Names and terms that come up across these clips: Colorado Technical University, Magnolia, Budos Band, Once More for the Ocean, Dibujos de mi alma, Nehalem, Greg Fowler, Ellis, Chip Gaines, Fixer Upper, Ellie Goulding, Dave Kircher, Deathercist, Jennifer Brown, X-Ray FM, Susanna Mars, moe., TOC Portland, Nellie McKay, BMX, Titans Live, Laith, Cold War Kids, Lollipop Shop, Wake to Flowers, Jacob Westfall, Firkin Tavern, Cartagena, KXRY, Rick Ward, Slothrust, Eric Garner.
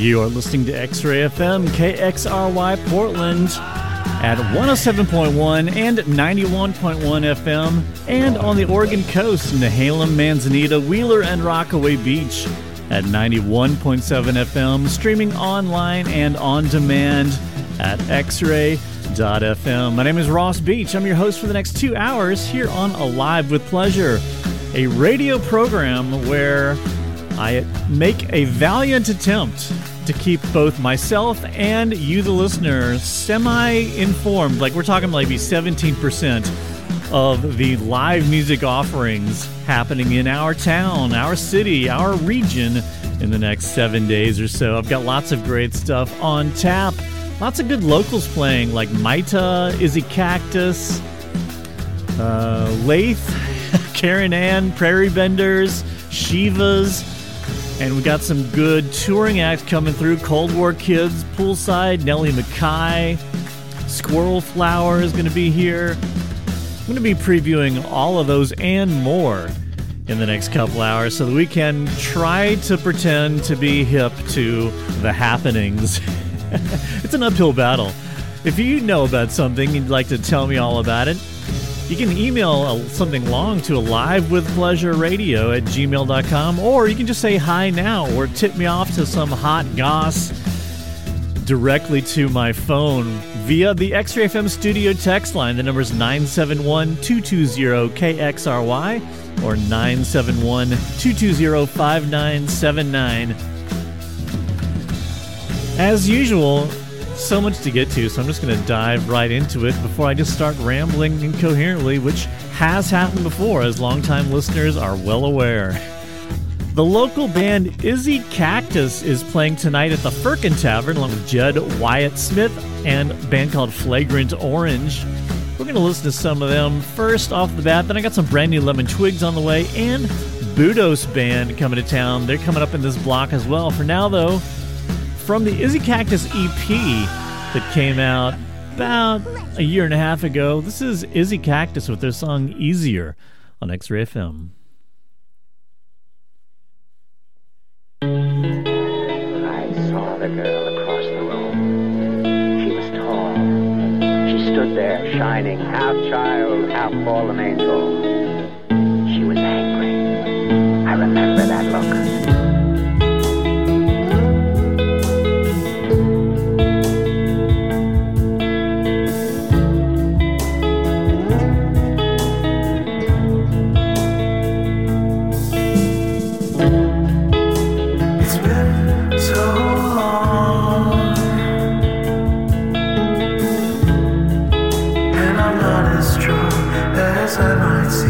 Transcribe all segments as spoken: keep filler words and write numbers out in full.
You are listening to X-Ray F M, K X R Y Portland at one oh seven point one and ninety-one point one F M, and on the Oregon coast in Nehalem, Manzanita, Wheeler, and Rockaway Beach at ninety-one point seven F M, streaming online and on demand at x ray dot f m. My name is Ross Beach. I'm your host for the next two hours here on Alive with Pleasure, a radio program where I make a valiant attempt to keep both myself and you, the listener, semi-informed. Like, we're talking maybe seventeen percent of the live music offerings happening in our town, our city, our region in the next seven days or so. I've got lots of great stuff on tap. Lots of good locals playing, like MAITA, Izy Kactus, uh, Lathe, Karyn Ann, Prairie Benders, Shivas. And we got some good touring acts coming through. Cold War Kids, Poolside, Nellie McKay, Squirrel Flower is going to be here. I'm going to be previewing all of those and more in the next couple hours so that we can try to pretend to be hip to the happenings. It's an uphill battle. If you know about something, you'd like to tell me all about it, you can email something long to alivewithpleasureradio at gmail dot com, or you can just say hi now or tip me off to some hot goss directly to my phone via the X-Ray F M studio text line. The number is nine seven one, two two zero, K X R Y or nine seven one, two two zero, five nine seven nine. As usual, so much to get to, so I'm just going to dive right into it before I just start rambling incoherently, which has happened before, as longtime listeners are well aware. The local band Izy Kactus is playing tonight at the Firkin Tavern along with Jed Wyatt Smith and a band called Flagrant Orange. We're going to listen to some of them first off the bat. Then I got some brand new Lemon Twigs on the way, and Budos Band coming to town. They're coming up in this block as well. For now, though, from the Izy Kactus E P that came out about a year and a half ago, this is Izy Kactus with their song Easier on X-Ray F M. I saw the girl across the room. She was tall. She stood there shining, half child, half fallen angel. She was angry. I remember that look. I might see.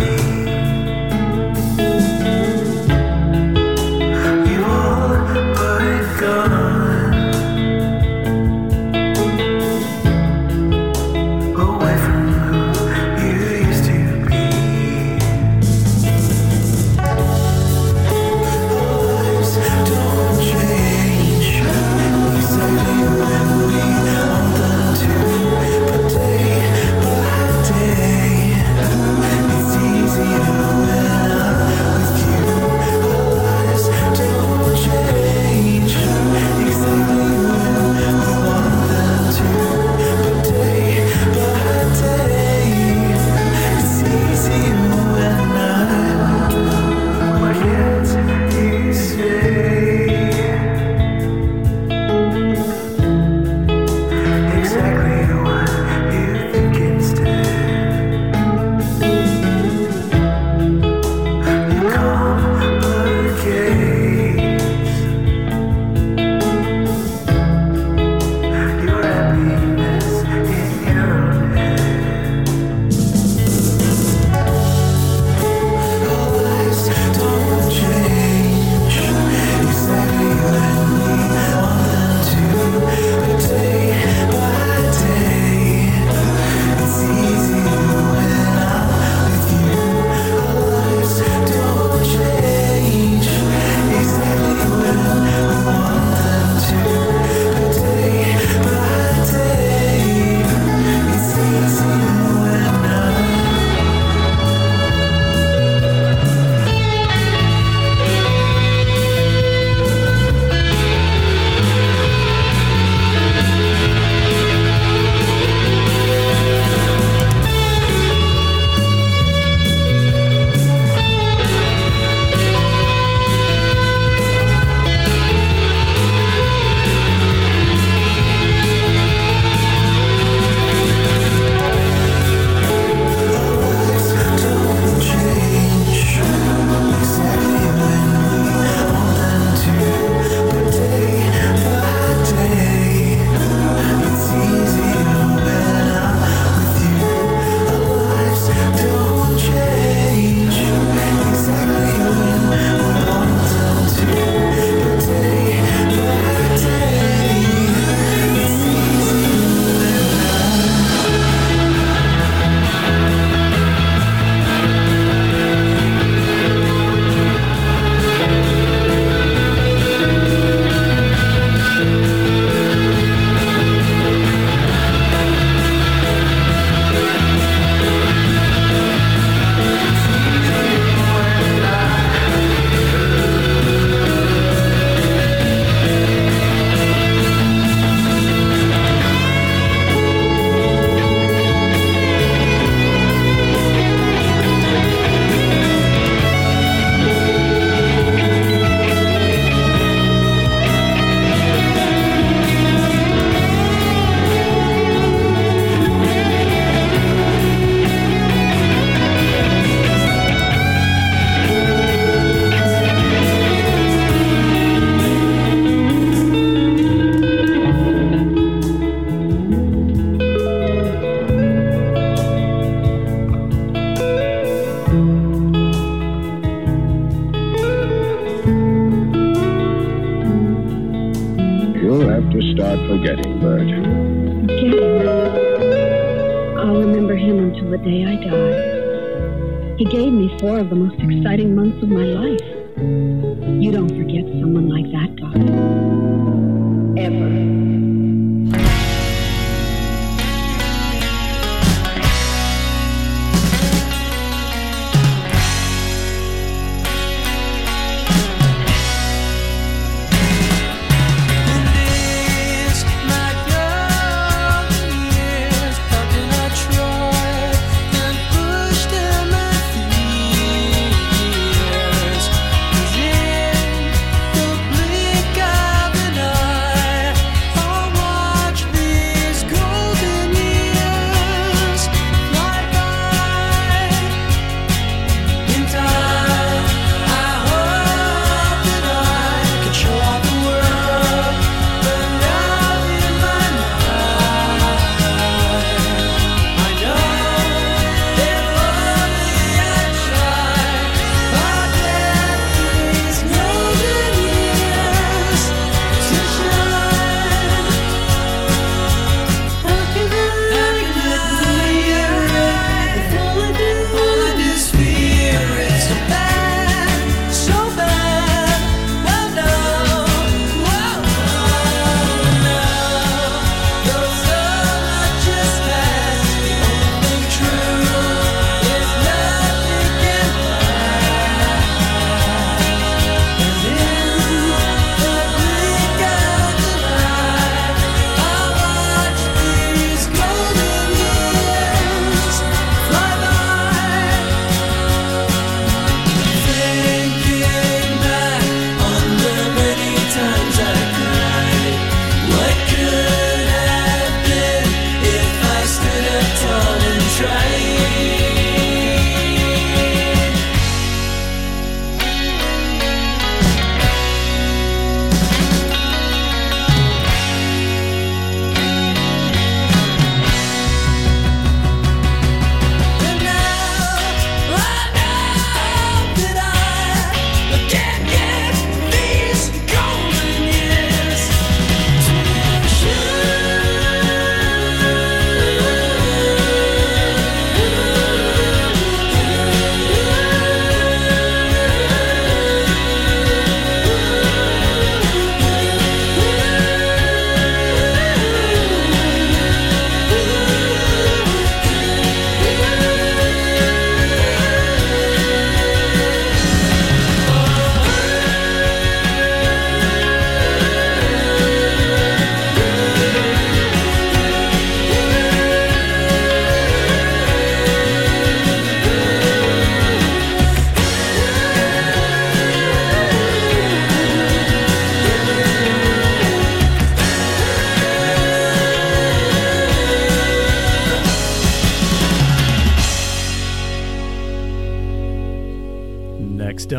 have to start forgetting Bert. Forgetting? I'll remember him until the day I die. He gave me four of the most exciting months of my life. You don't forget someone like that, Doctor. Ever.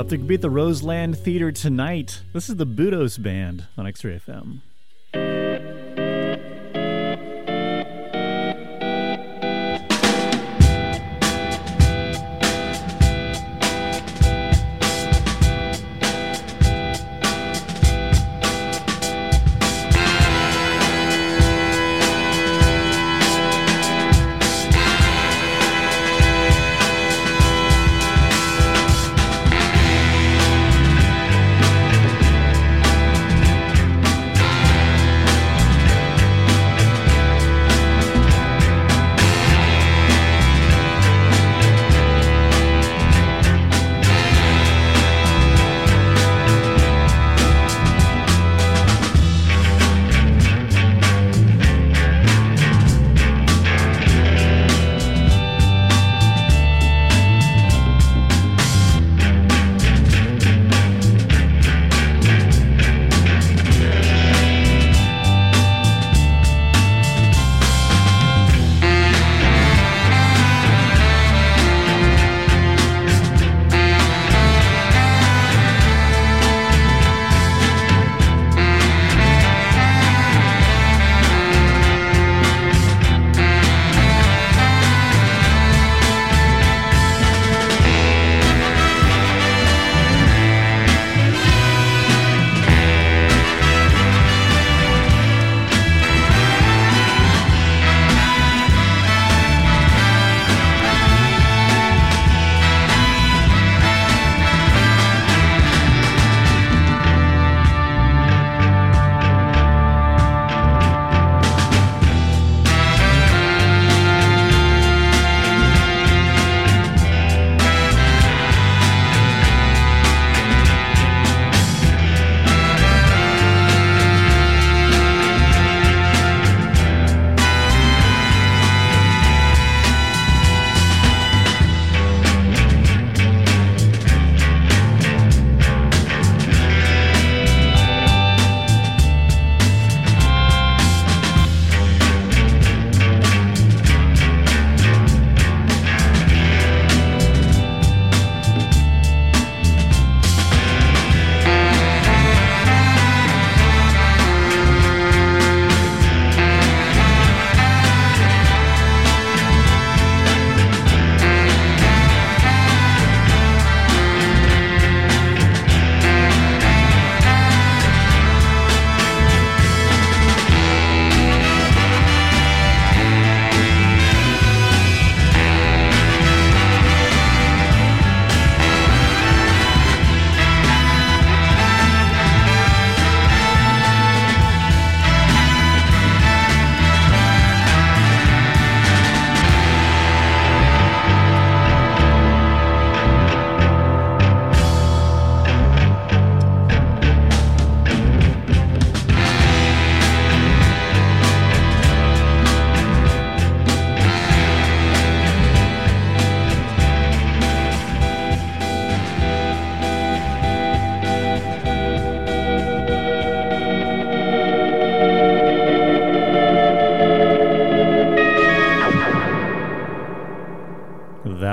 They could be at the Roseland Theater tonight. This is the Budos Band on X-Ray F M.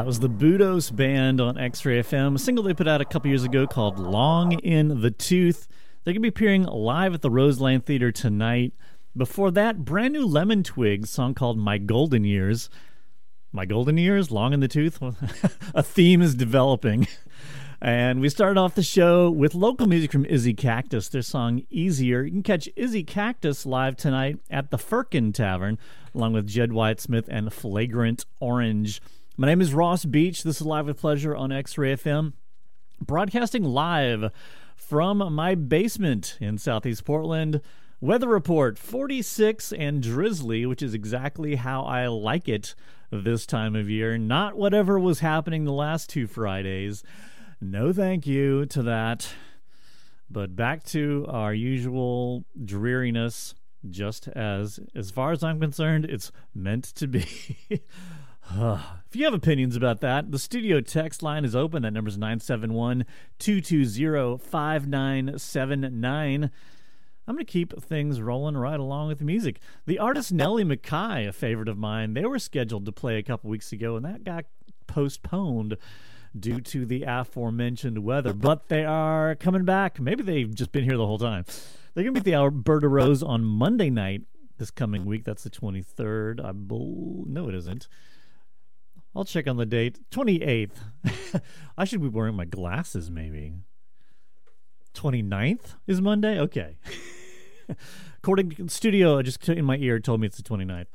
was the Budos Band on X-Ray F M, a single they put out a couple years ago called Long in the Tooth. They're going to be appearing live at the Roseland Theater tonight. Before that, brand new Lemon Twigs, song called My Golden Years. My Golden Years, Long in the Tooth? A theme is developing. And we started off the show with local music from Izy Kactus, their song Easier. You can catch Izy Kactus live tonight at the Firkin Tavern, along with Jed Whitesmith and Flagrant Orange. My name is Ross Beach. This is Live with Pleasure on X-Ray F M, broadcasting live from my basement in Southeast Portland. Weather report, forty-six and drizzly, which is exactly how I like it this time of year. Not whatever was happening the last two Fridays. No thank you to that, but back to our usual dreariness, just as, as far as I'm concerned, it's meant to be. If you have opinions about that, the studio text line is open. That number is nine seven one, two two zero, five nine seven nine. I'm going to keep things rolling right along with the music. The artist Nellie McKay, a favorite of mine, they were scheduled to play a couple weeks ago, and that got postponed due to the aforementioned weather, but they are coming back. Maybe they've just been here the whole time. They're going to be at the Alberta Rose on Monday night this coming week. That's the twenty-third. I believe. No, it isn't. I'll check on the date. twenty-eighth. I should be wearing my glasses, maybe. twenty-ninth is Monday? Okay. According to the studio, just in my ear, told me it's the twenty-ninth.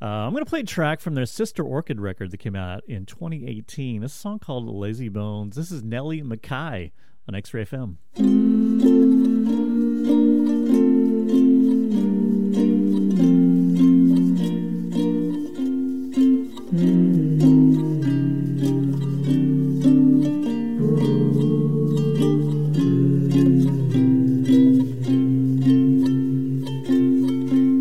Uh, I'm going to play a track from their Sister Orchid record that came out in twenty eighteen. This song called Lazy Bones. This is Nellie McKay on X-Ray F M.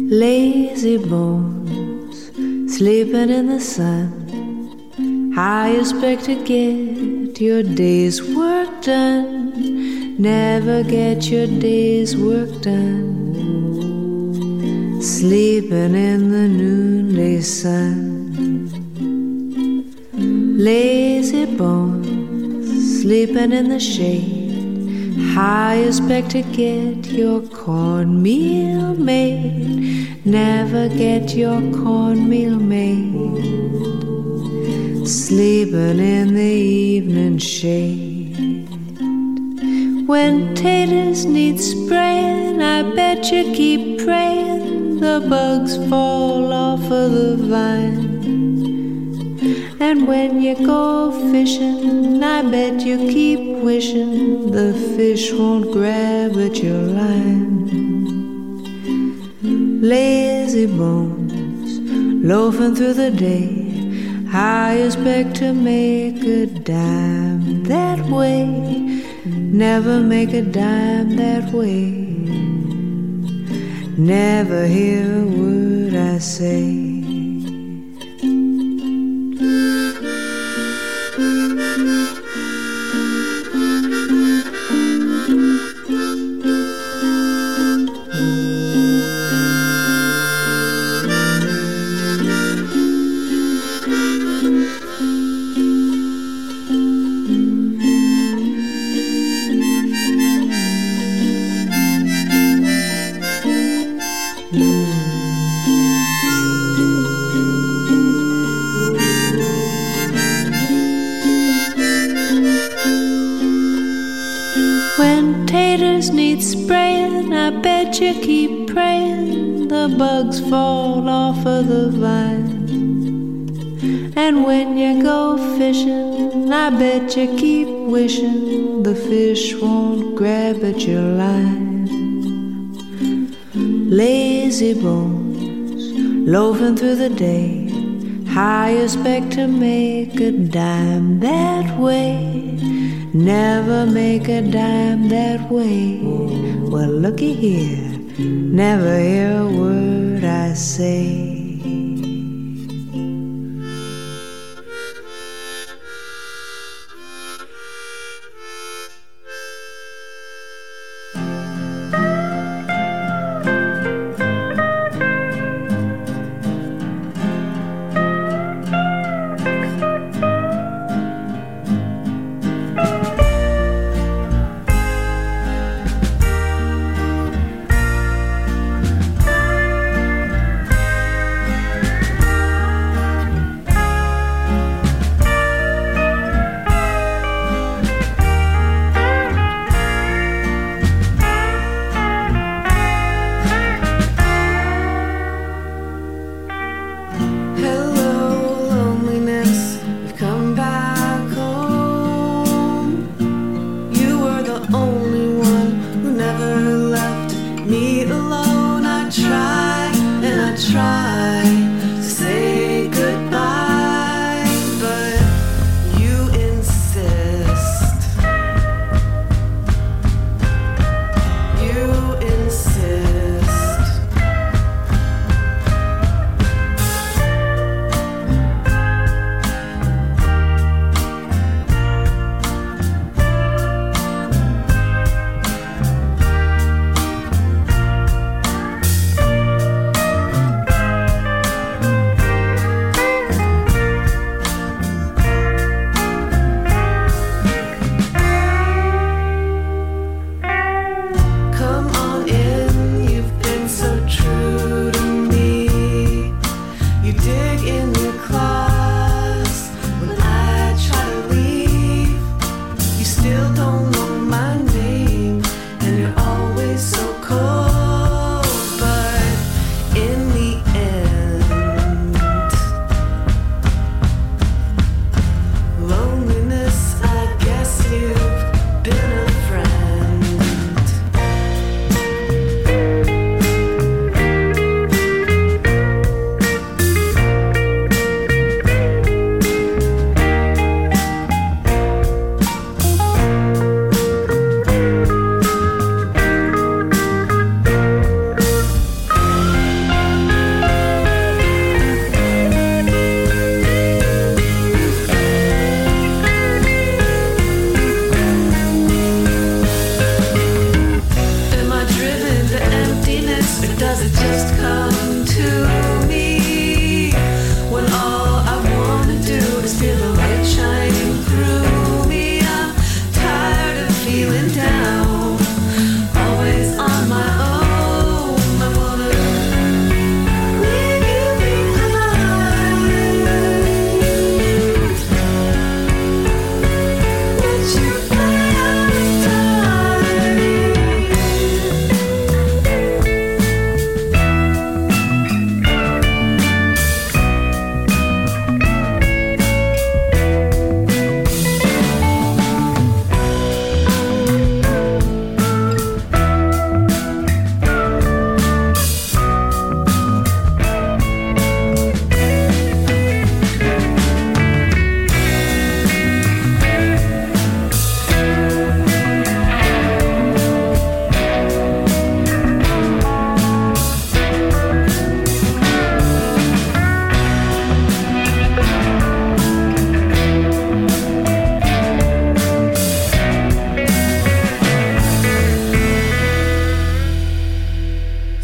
Lazy Bones, sleeping in the sun, how you expect to get your day's work done? Never get your day's work done. Sleeping in the noonday sun. Lazy bones, sleeping in the shade, how you expect to get your cornmeal made? Never get your cornmeal made. Sleeping in the evening shade. When taters need spraying, I bet you keep praying the bugs fall off of the vine. And when you go fishing, I bet you keep wishing the fish won't grab at your line. Lazy bones, loafing through the day, I expect to make a dime that way. Never make a dime that way. Never hear a word I say. You keep praying the bugs fall off of the vine. And when you go fishing, I bet you keep wishing the fish won't grab at your line. Lazy bones, loafing through the day, I expect to make a dime that way. Never make a dime that way. Well, looky here, never hear a word I say.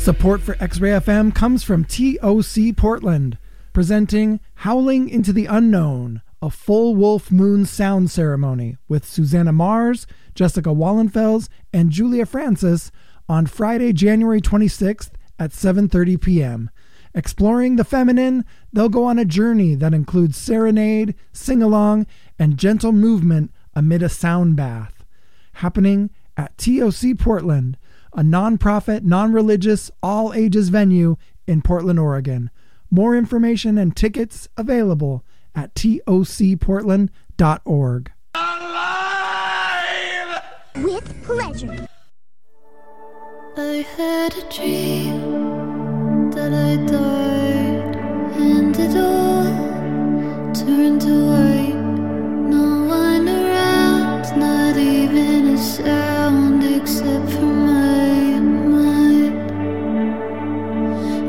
Support for X-Ray F M comes from T O C Portland, presenting Howling into the Unknown, a full Wolf Moon sound ceremony with Susanna Mars, Jessica Wallenfels, and Julia Francis on Friday, January twenty-sixth at seven thirty p.m. Exploring the feminine, they'll go on a journey that includes serenade, sing-along, and gentle movement amid a sound bath. Happening at T O C Portland, a non-profit, non-religious, all-ages venue in Portland, Oregon. More information and tickets available at T O C portland dot org. Alive! With pleasure. I had a dream that I died, and it all turned to white. No one around, not even a sound except for my mind.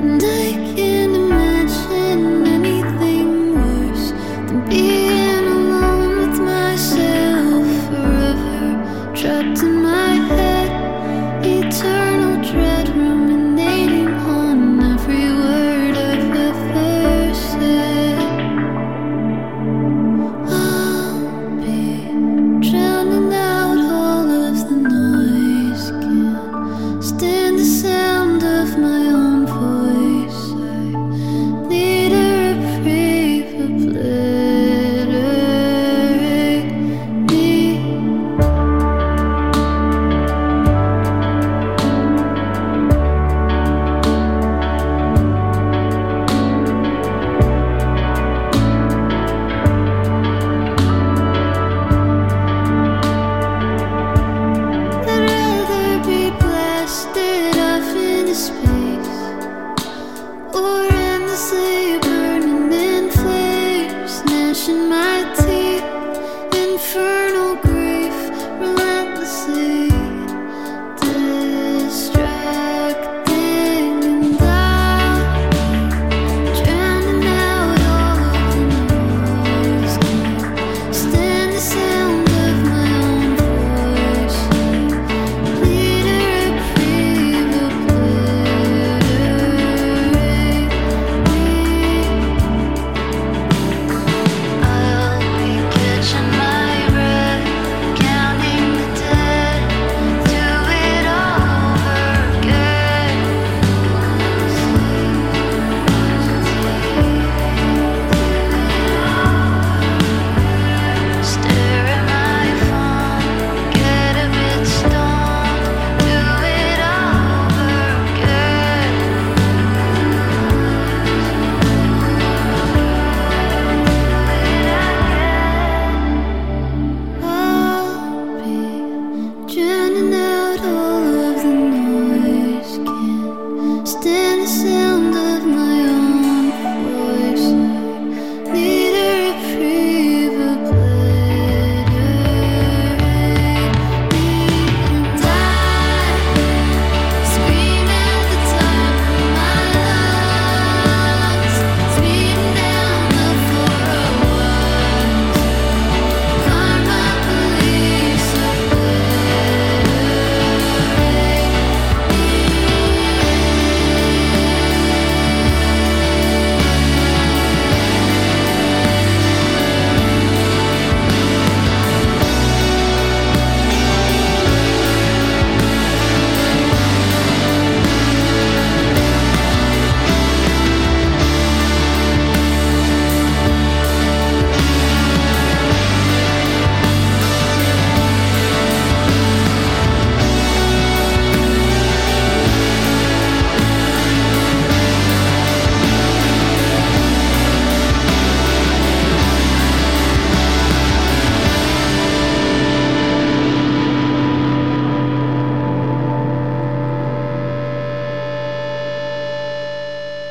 And I can't imagine anything worse than being alone with myself forever, trapped in my head, eternal dread ruminating on every word I've ever said. I'll be drowning out all of the noise, can't stand the sound of my own voice. I need a reprieve, obliterate me. I'd rather be blasted off into space, or endlessly burning in flames, gnashing my teeth, infernal grief, relentlessly distracting. And I'll be drowning out all of the noise, can't stand the sound of my own voice. I need a reprieve, obliterate me. I'll be catching my breath, counting the dead, do it all over again. Stare at my phone, get a bit stoned, do it all over again. I'll be drowning out all of the noise, can't stand the sound of my own voice. I need a reprieve, obliterate me. And I scream at the top of my lungs, speeding down the four oh one. Karma police,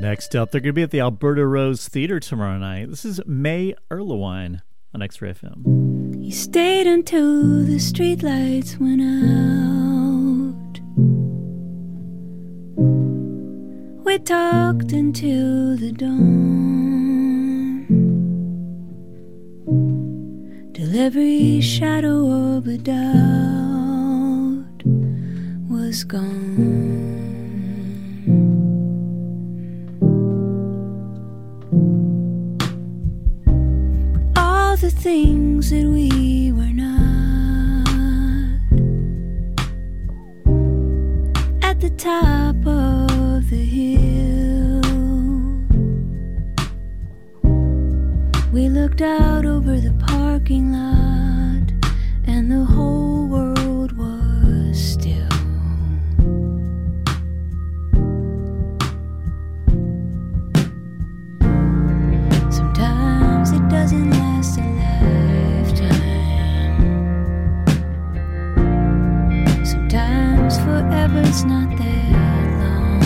Next up, they're going to be at the Alberta Rose Theater tomorrow night. This is May Erlewine on X-Ray F M. You stayed until the streetlights went out. We talked until the dawn, till every shadow of a doubt was was gone. All the things that we were not, at the top of the hill, we looked out over the parking lot, and the whole world was still. Sometimes it doesn't last a lifetime. Sometimes forever it's not that long.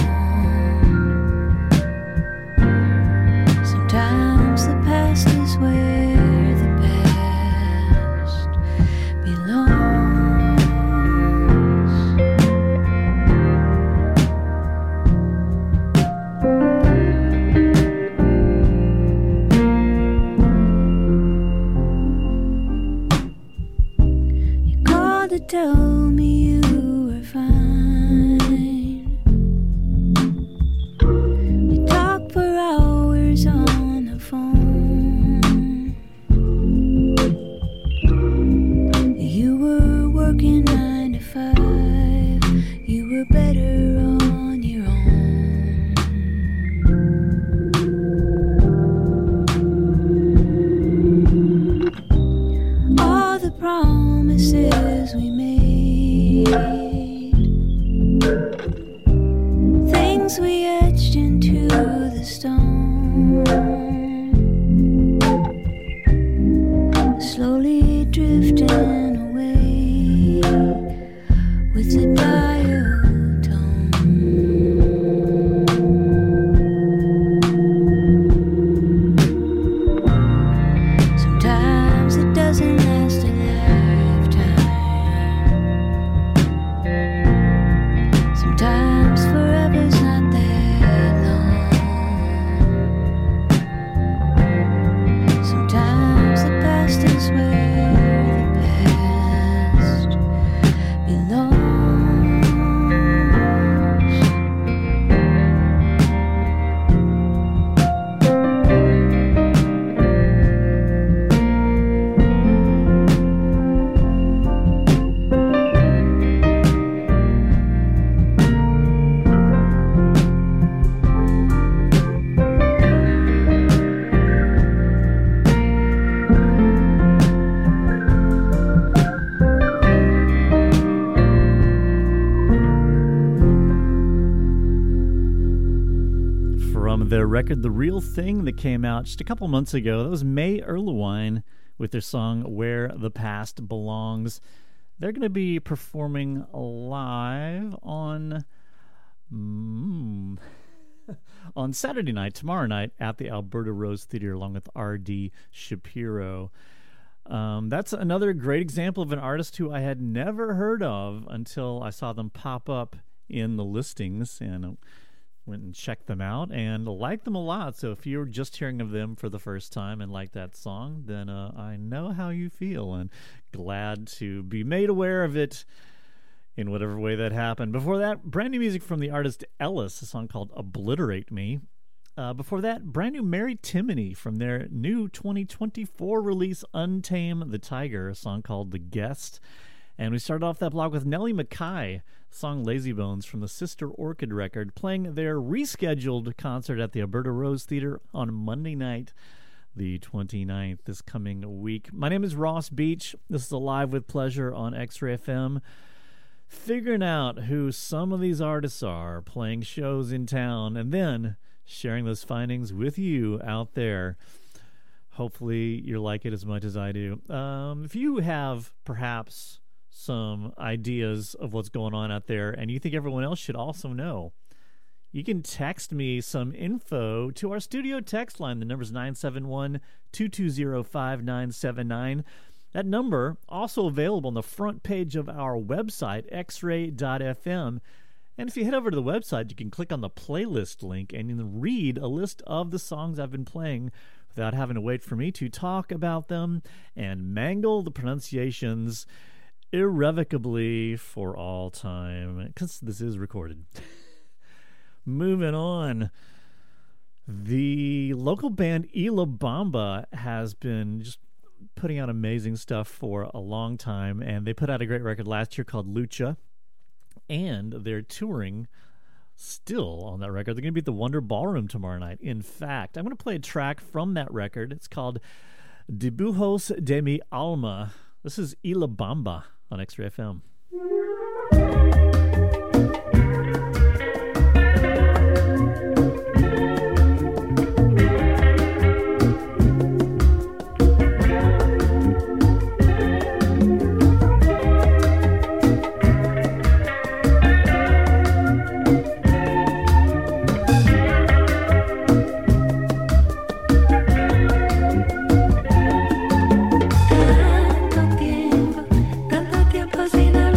Sometimes the past is where the past belongs. You called to tell me you were fine. We talked for hours on the phone. You were working nine to five. You were better on your own. All the promises we made, things we etched into the stone, slowly drifting away with the dial tone. Sometimes it doesn't last a lifetime. Sometimes forever's not that long. Sometimes the past is where the past belongs. From their record The Real Thing that came out just a couple months ago, that was May Erlewine with their song Where the Past Belongs. They're going to be performing live on mm, on Saturday night, tomorrow night, at the Alberta Rose Theater along with R D Shapiro. Um, that's another great example of an artist who I had never heard of until I saw them pop up in the listings, and uh, went and checked them out and liked them a lot. So if you're just hearing of them for the first time and like that song, then uh, I know how you feel, and glad to be made aware of it in whatever way that happened. Before that, brand new music from the artist Ellis, a song called Obliterate Me. Uh, before that, brand new Mary Timony from their new twenty twenty-four release, Untame the Tiger, a song called The Guest. And we started off that block with Nellie McKay, song Lazy Bones from the Sister Orchid record, playing their rescheduled concert at the Alberta Rose Theater on Monday night, the twenty-ninth, this coming week. My name is Ross Beach. This is Alive with Pleasure on X-Ray F M. Figuring out who some of these artists are, playing shows in town, and then sharing those findings with you out there. Hopefully you like it as much as I do. Um, if you have perhaps some ideas of what's going on out there and you think everyone else should also know, you can text me some info to our studio text line. The number is nine seven one, two two zero, five nine seven nine. That number also available on the front page of our website, x ray dot f m. And if you head over to the website, you can click on the playlist link and you can read a list of the songs I've been playing without having to wait for me to talk about them and mangle the pronunciations irrevocably for all time, because this is recorded. Moving on. The local band Y La Bamba has been just putting out amazing stuff for a long time, and they put out a great record last year called Lucha, and they're touring still on that record. They're going to be at the Wonder Ballroom tomorrow night. In fact, I'm going to play a track from that record. It's called Dibujos de mi alma. This is Y La Bamba on X-Ray F M. Cocina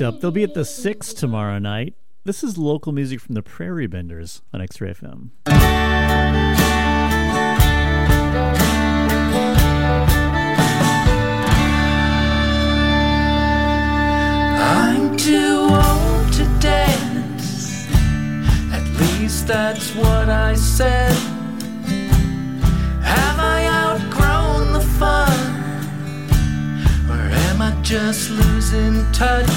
Up. They'll be at the six tomorrow night. This is local music from the Prairie Benders on X-Ray F M. I'm too old to dance. At least that's what I said. Have I outgrown the fun? Or am I just losing touch?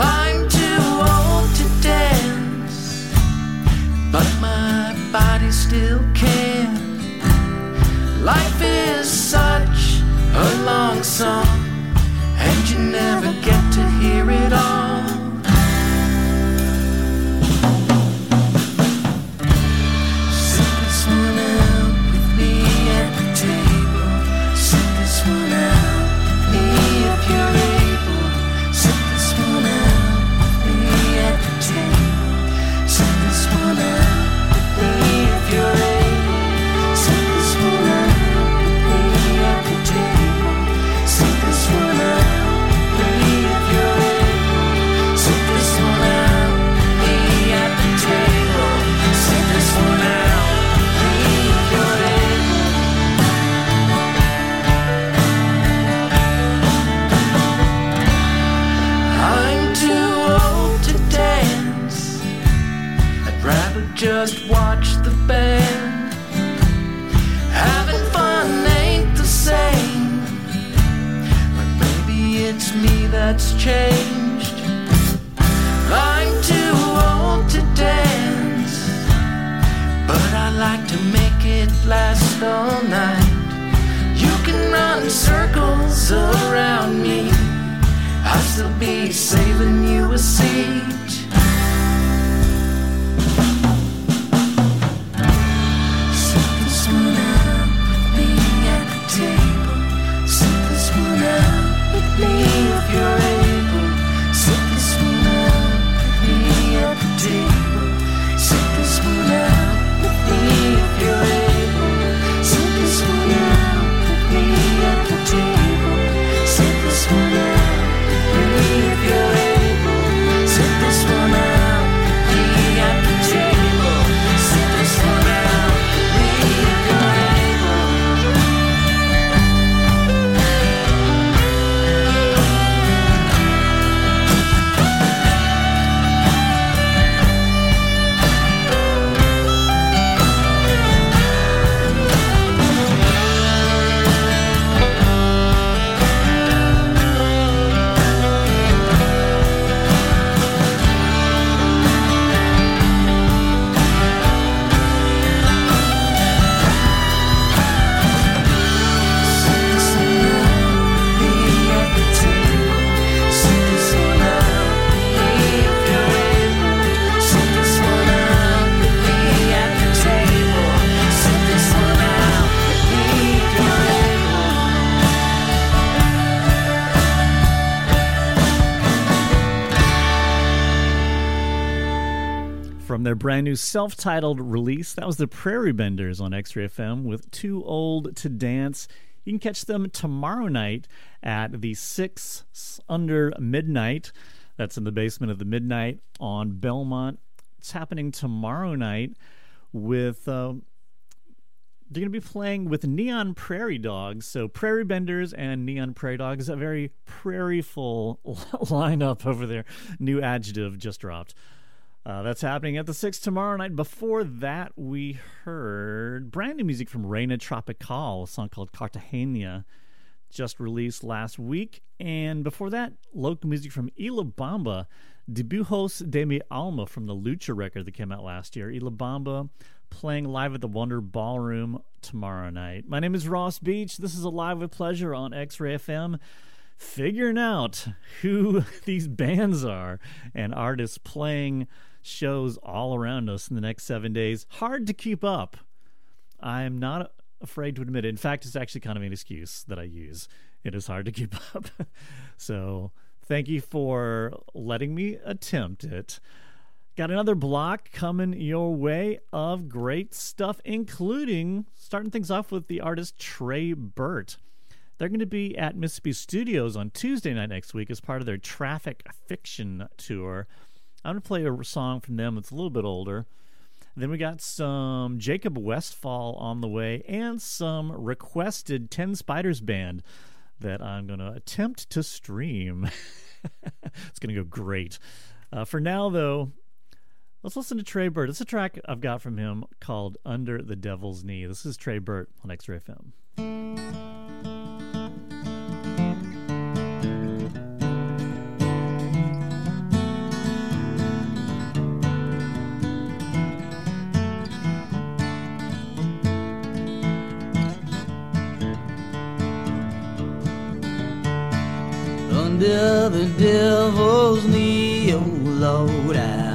I'm too old to dance, but my body still can. Life is such a long song, and you never get to hear it all. Sit this one out with me at the table. Sit this one out with me if you're in. Just watch the band. Having fun ain't the same. But maybe it's me that's changed. I'm too old to dance, but I like to make it last all night. You can run circles around me. I'll still be saving you a seat. Table. Sit this one out with me if you're able. Sit this their brand new self-titled release. That was the Prairie Benders on X-Ray F M with Too Old to Dance. You can catch them tomorrow night at the six Under Midnight. That's in the basement of the Midnight on Belmont. It's happening tomorrow night with... Uh, They're going to be playing with Neon Prairie Dogs. So Prairie Benders and Neon Prairie Dogs, a very prairieful lineup over there. New adjective just dropped. Uh, that's happening at the six tomorrow night. Before that, we heard brand new music from Reina Tropical, a song called Cartagena, just released last week. And before that, local music from Y La Bamba, Dibujos de mi Alma from the Lucha record that came out last year. Y La Bamba playing live at the Wonder Ballroom tomorrow night. My name is Ross Beach. This is Alive with Pleasure on X-Ray F M, figuring out who these bands are and artists playing shows all around us in the next seven days. Hard to keep up. I'm not afraid to admit it. In fact, it's actually kind of an excuse that I use. It is hard to keep up. So thank you for letting me attempt it. Got another block coming your way of great stuff, including starting things off with the artist Tre Burt. They're going to be at Mississippi Studios on Tuesday night next week as part of their Traffic Fiction tour. I'm going to play a song from them that's a little bit older. Then we got some Jacob Westfall on the way and some requested Ten Spiders Band that I'm going to attempt to stream. It's going to go great. Uh, for now, though... Let's listen to Tre Burt. It's a track I've got from him called Under the Devil's Knee. This is Tre Burt on X-Ray F M. Under the devil's knee, oh Lord, I'm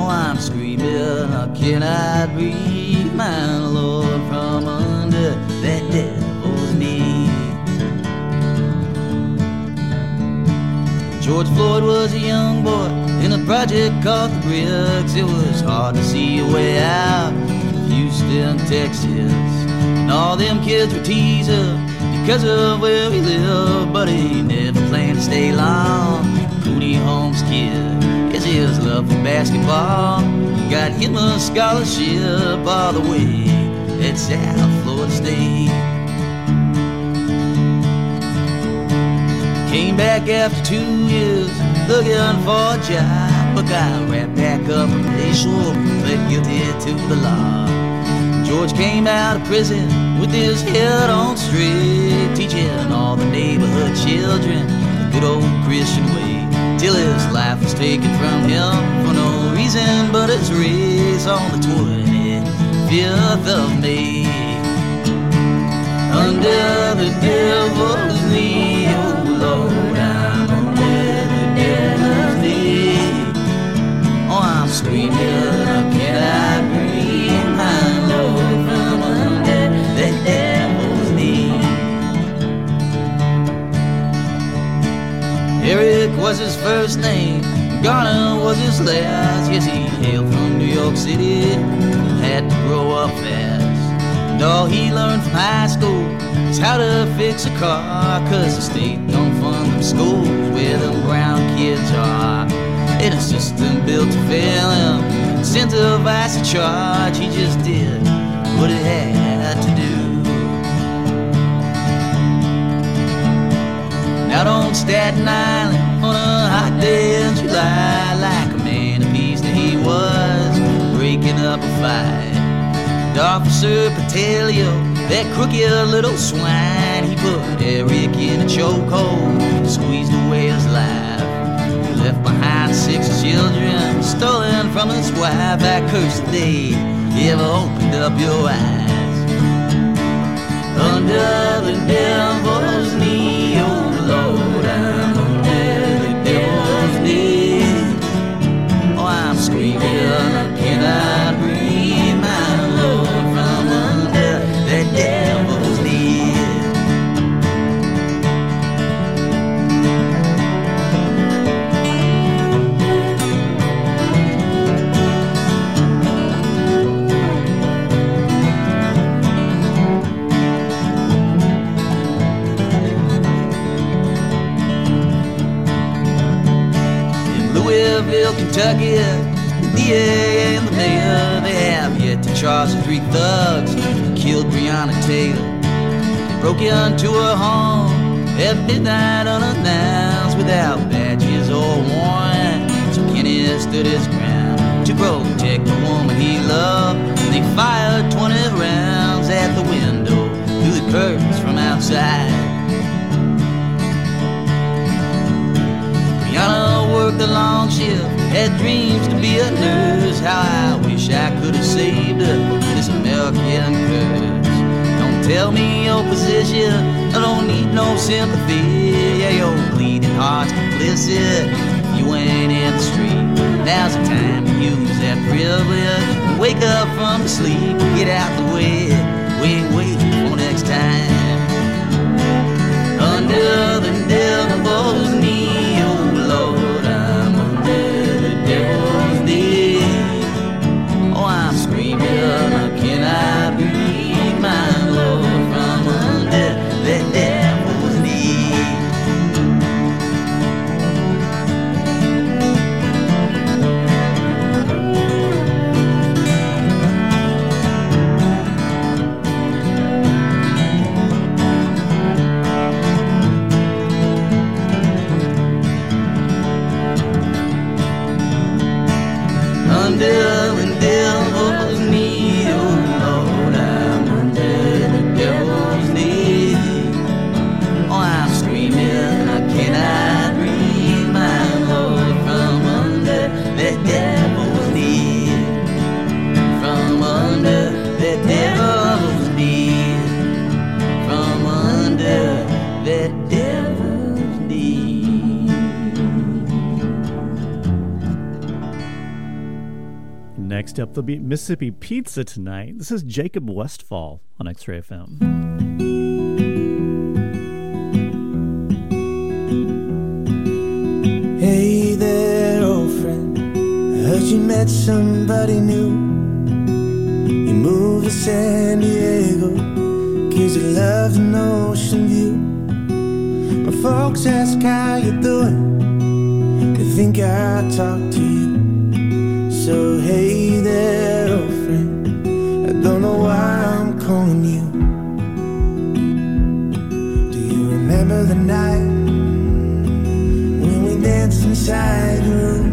oh, I'm screaming, I cannot breathe, my Lord, from under that devil's knee. George Floyd was a young boy in a project called the Bricks. It was hard to see a way out in Houston, Texas. And all them kids were teased up because of where he lived, but he never planned to stay long. Cody Holmes' kid, it's his love for basketball, got him a scholarship all the way at South Florida State. Came back after two years, looking for a job, but got wrapped back up and made sure pled guilty to the law. George came out of prison with his head on straight, teaching all the neighborhood children the good old Christian way. Till his life was taken from him for no reason but his race on the twenty-fifth of May. Under the devil's knee, oh Lord, I'm under the devil's knee. Oh, I'm screaming, I cannot breathe, my Lord, from under the devil's knee. Eric was his first name, Garner was his last. Yes, he hailed from New York City, had to grow up fast. And all he learned from high school is how to fix a car, cause the state don't fund them schools where them brown kids are. In a system built to fail him, incentivized to charge, he just did what it had to do. Out on Staten Island on a hot day in July, like a man of peace that he was, breaking up a fight. The officer Patelio, that crooked little swine, he put Eric in a chokehold, squeezed away his life. He left behind six children, stolen from his wife. I curse the day you ever opened up your eyes. Under the devil's knee, oh Lord, I'm under the devil's knee. Oh, I'm screaming, I cannot breathe, my Lord, from under the devil's knee. Nashville, Kentucky. The D A and the mayor, they have yet to charge the three thugs who killed Breonna Taylor, broke into her home at midnight unannounced, without badges or warrant. So Kenny stood his ground to protect the woman he loved, and they fired twenty rounds at the window through the curtains from outside. Brianna worked a long shift, had dreams to be a nurse. How I wish I could have saved her, this American curse. Don't tell me your position, I don't need no sympathy. Yeah, your bleeding heart's complicit, you ain't in the street. Now's the time to use that privilege. Wake up from the sleep, get out the way. We ain't waiting for next time. Under the devil's knee, Lord, I'm under the devil's knee. Oh, I'm screaming, can I breathe, my Lord, from under the devil's knee. Next up, there'll be Mississippi Pizza tonight. This is Jacob Westfall on X-Ray F M. Hey there, old friend. I heard you met somebody new. You moved to San Diego, 'cause you love an ocean view. My folks ask how you doing, they think I talk to you. So hey there, old friend, I don't know why I'm calling you. Do you remember the night when we danced inside the room?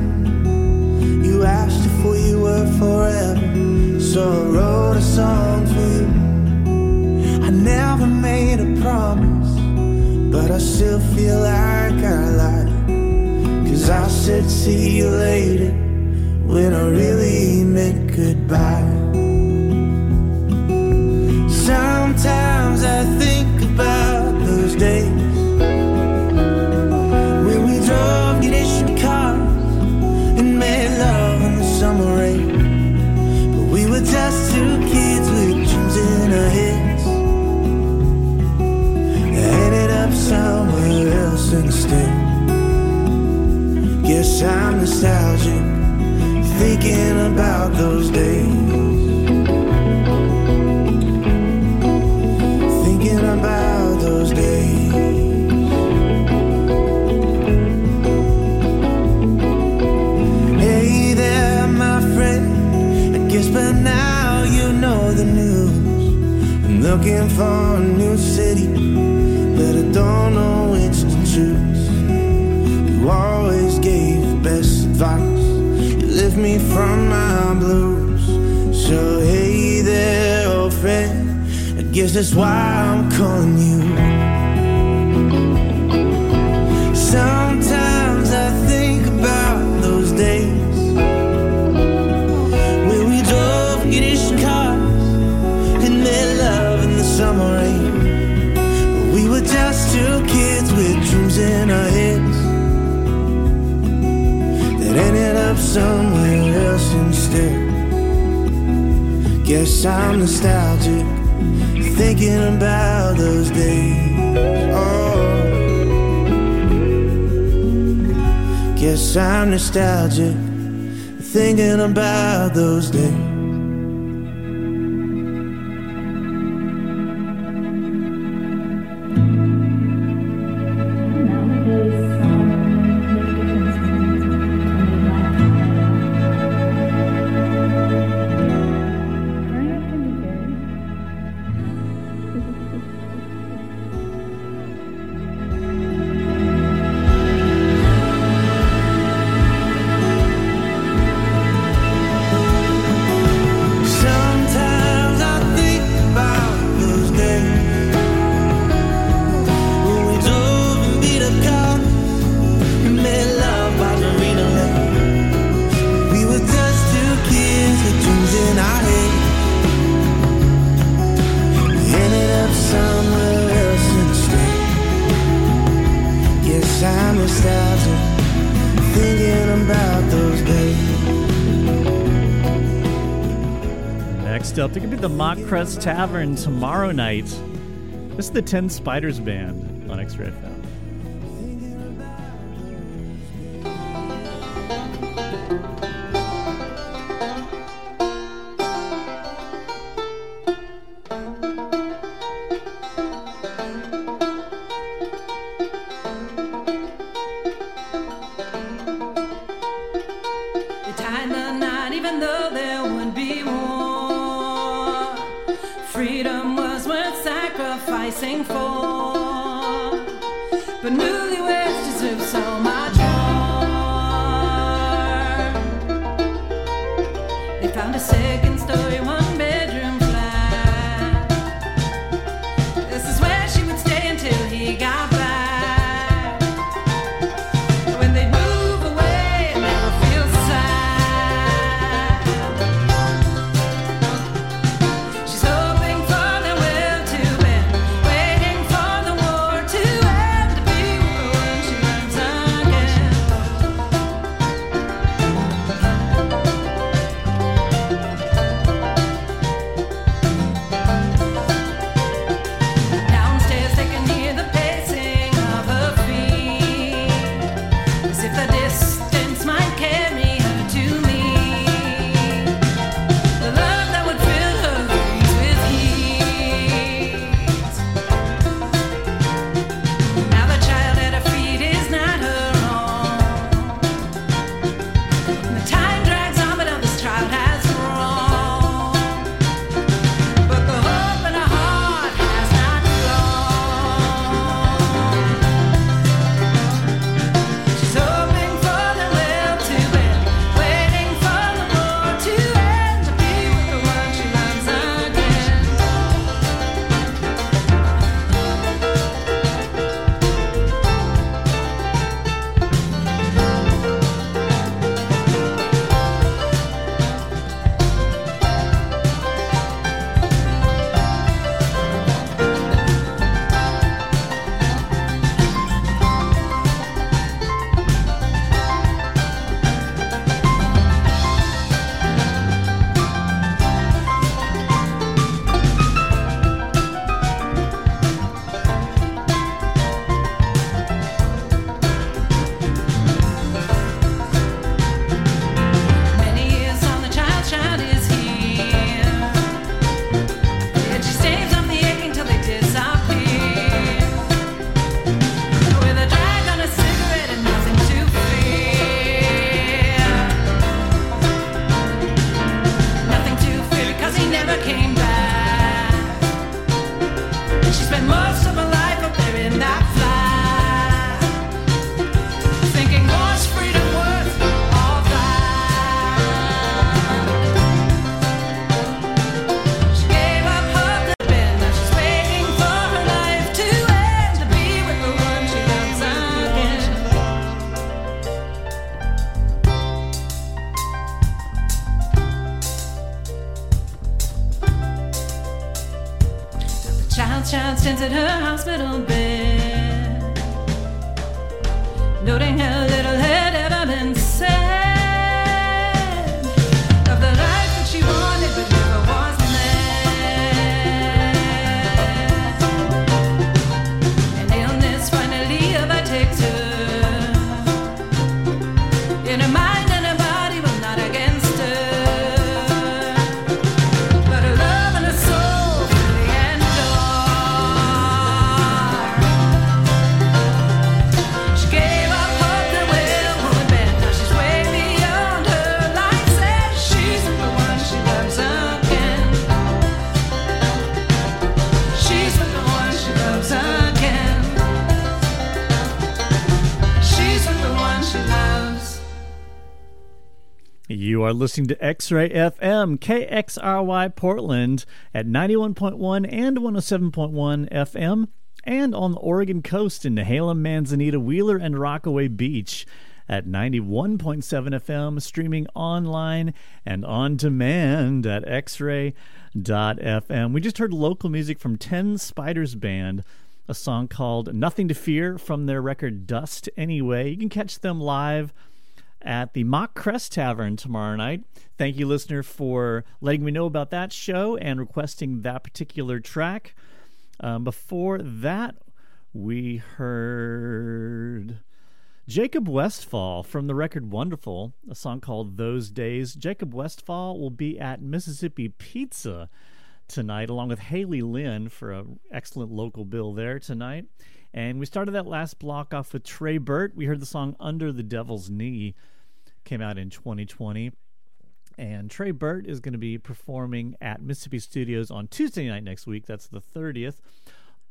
You asked if we were forever, so I wrote a song for you. I never made a promise, but I still feel like I lied, 'cause I said see you later when I really meant goodbye. Sometimes I think about those days when we drove conditioned cars and made love in the summer rain. But we were just two kids with dreams in our heads. I ended up somewhere else instead. Guess I'm nostalgic, thinking about those days, thinking about those days. Hey there, my friend, I guess by now you know the news. I'm looking for a new city, but I don't know which to choose. You always gave the best advice, lift me from my blues. So hey there, old friend, I guess that's why I'm calling you. Sometimes I think about those days when we drove Yiddish cars and made love in the summer rain. But we were just two kids with dreams in our heads. Ended up somewhere else instead. Guess I'm nostalgic, thinking about those days. Oh, guess I'm nostalgic, thinking about those days. Thank you. up. They're going to be at the Mock Crest Tavern tomorrow night. This is the Ten Spiders Band on X-Ray F M. Are listening to X-Ray F M, K X R Y Portland at ninety-one point one and one oh seven point one F M, and on the Oregon coast in Nehalem, Manzanita, Wheeler, and Rockaway Beach at ninety-one point seven F M, streaming online and on demand at x ray dot f m. We just heard local music from Ten Spiders Band, a song called Nothing to Fear from their record Dust Anyway. You can catch them live at the Mock Crest Tavern tomorrow night. Thank you, listener, for letting me know about that show and requesting that particular track. Um, before that, we heard Jacob Westfall from the record Wonderful, a song called Those Days. Jacob Westfall will be at Mississippi Pizza tonight, along with Haley Lynn for an excellent local bill there tonight. And we started that last block off with Tre Burt. We heard the song Under the Devil's Knee, came out in twenty twenty. And Tre Burt is going to be performing at Mississippi Studios on Tuesday night next week. That's the thirtieth.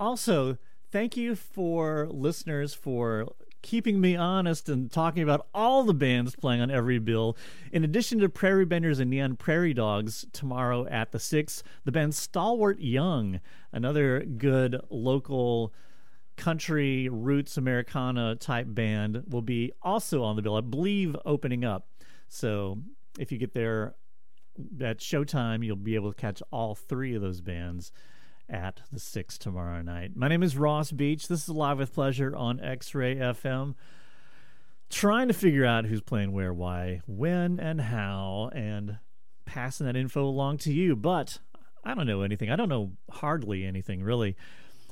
Also, thank you for listeners for keeping me honest and talking about all the bands playing on every bill. In addition to Prairie Benders and Neon Prairie Dogs tomorrow at the sixth, the band Stalwart Young, another good local country roots Americana type band, will be also on the bill, I believe, opening up. So if you get there at showtime, you'll be able to catch all three of those bands at the sixth tomorrow night. My name is Ross Beach. This is Live with Pleasure on X-Ray F M. Trying to figure out who's playing where, why, when, and how, and passing that info along to you. But I don't know anything. I don't know hardly anything, really.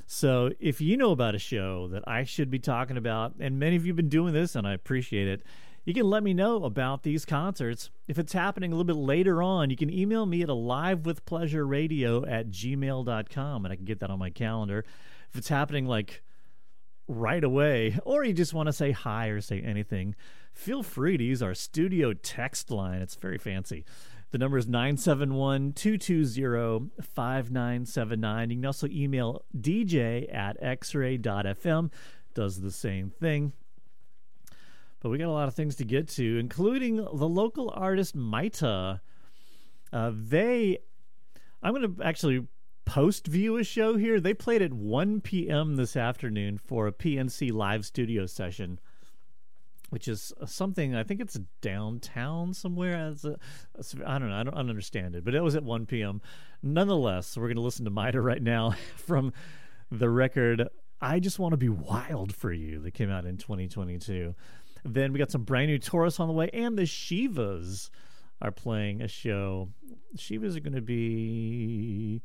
So if you know about a show that I should be talking about, and many of you have been doing this, and I appreciate it, you can let me know about these concerts. If it's happening a little bit later on, you can email me at alive with pleasure radio at gmail dot com, and I can get that on my calendar. If it's happening like right away, or you just want to say hi or say anything, feel free to use our studio text line. It's very fancy. The number is nine seven one, two two zero, five nine seven nine. You can also email d j at x ray dot f m. Does the same thing. But we got a lot of things to get to, including the local artist MAITA. Uh, they, I'm going to actually post view a show here. They played at one p.m. this afternoon for a P N C live studio session, which is something, I think it's downtown somewhere. As a, I don't know. I don't, I don't understand it, but it was at one p.m. Nonetheless, we're going to listen to MAITA right now from the record I Just Want to Be Wild for You that came out in twenty twenty-two. Then we got some brand new Taurus on the way, and the Shivas are playing a show. Shivas are going to be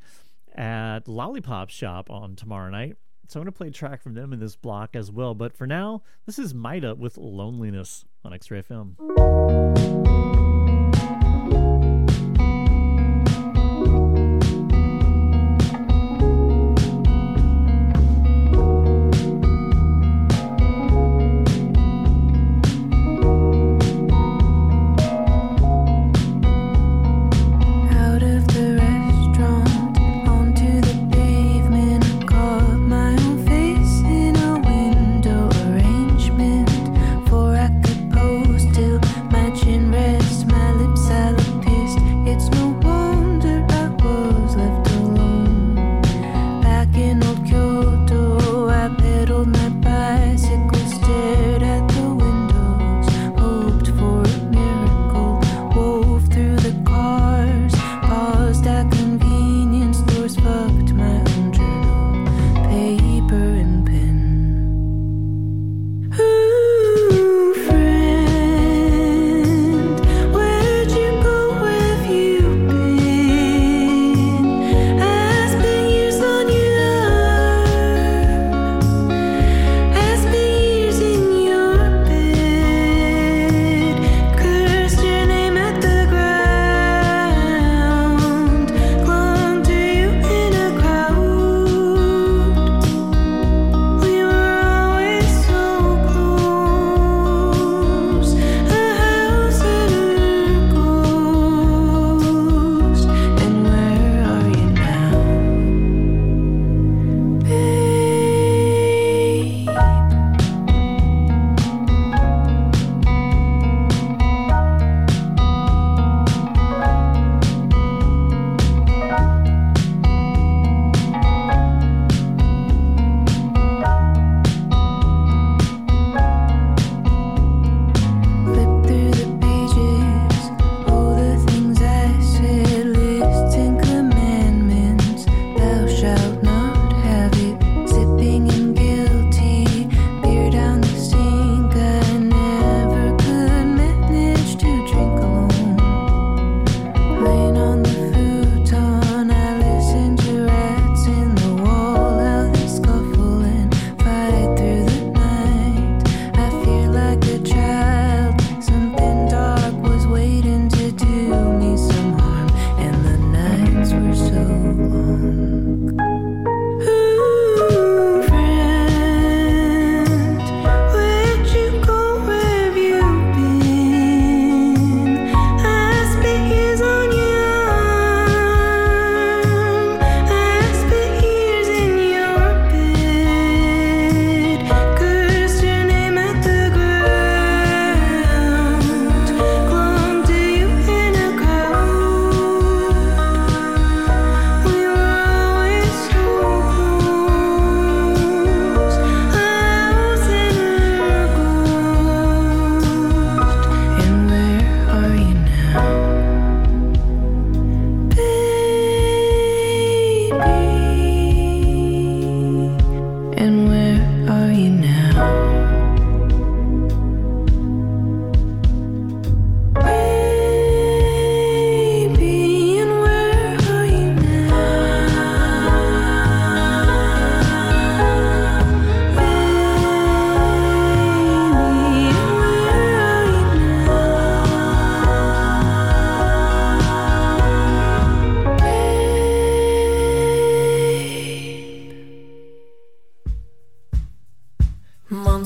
at Lollipop Shop on tomorrow night, so I'm going to play a track from them in this block as well. But for now, this is MAITA with Loneliness on X-Ray F M. Imagine rest.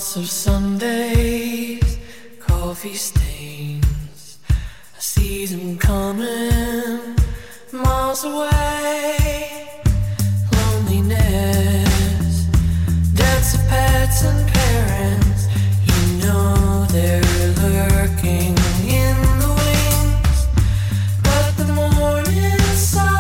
months of Sundays, coffee stains. I see them coming miles away. Loneliness, debts of pets and parents. You know they're lurking in the wings, but the morning sun.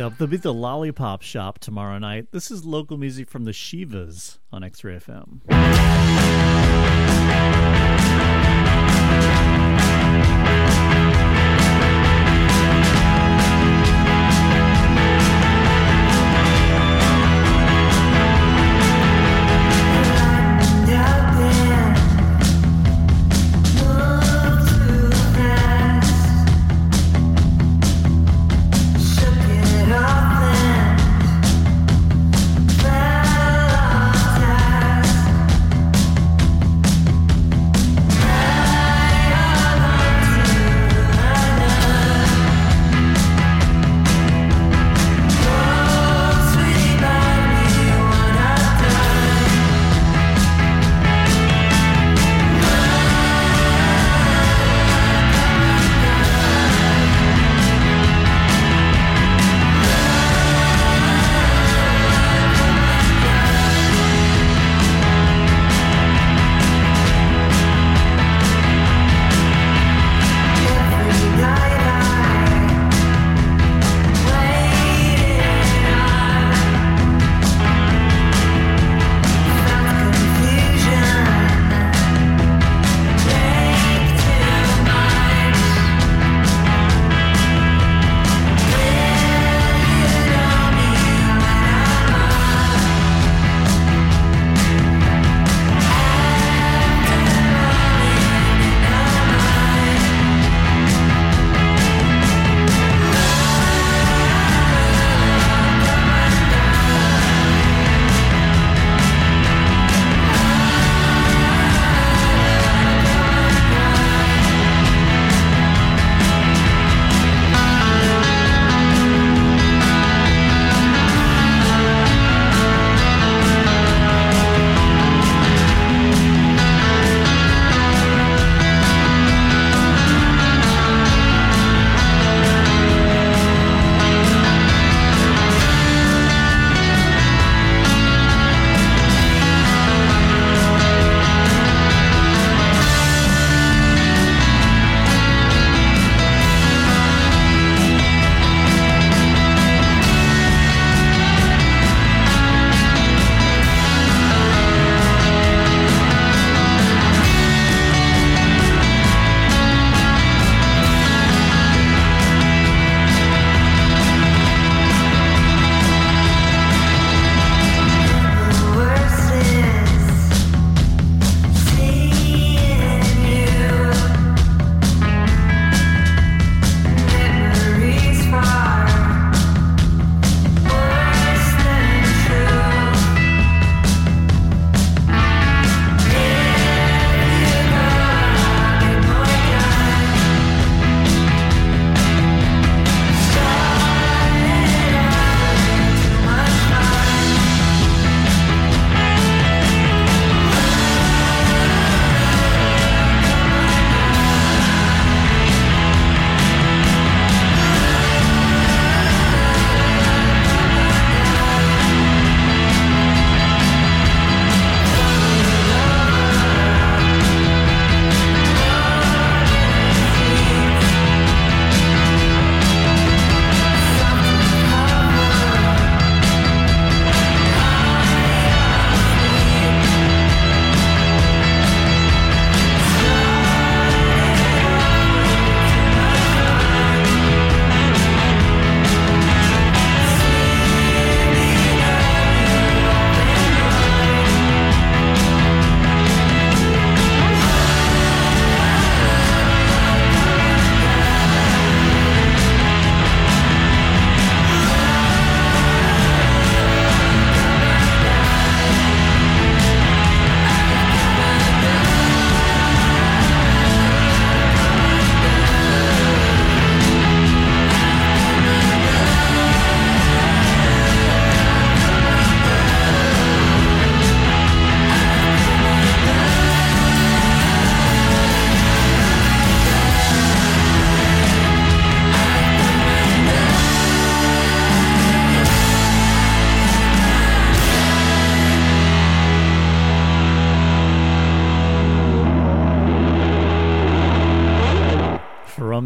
Up, they'll be the Lollipop Shop tomorrow night. This is local music from the Shivas on X-Ray F M.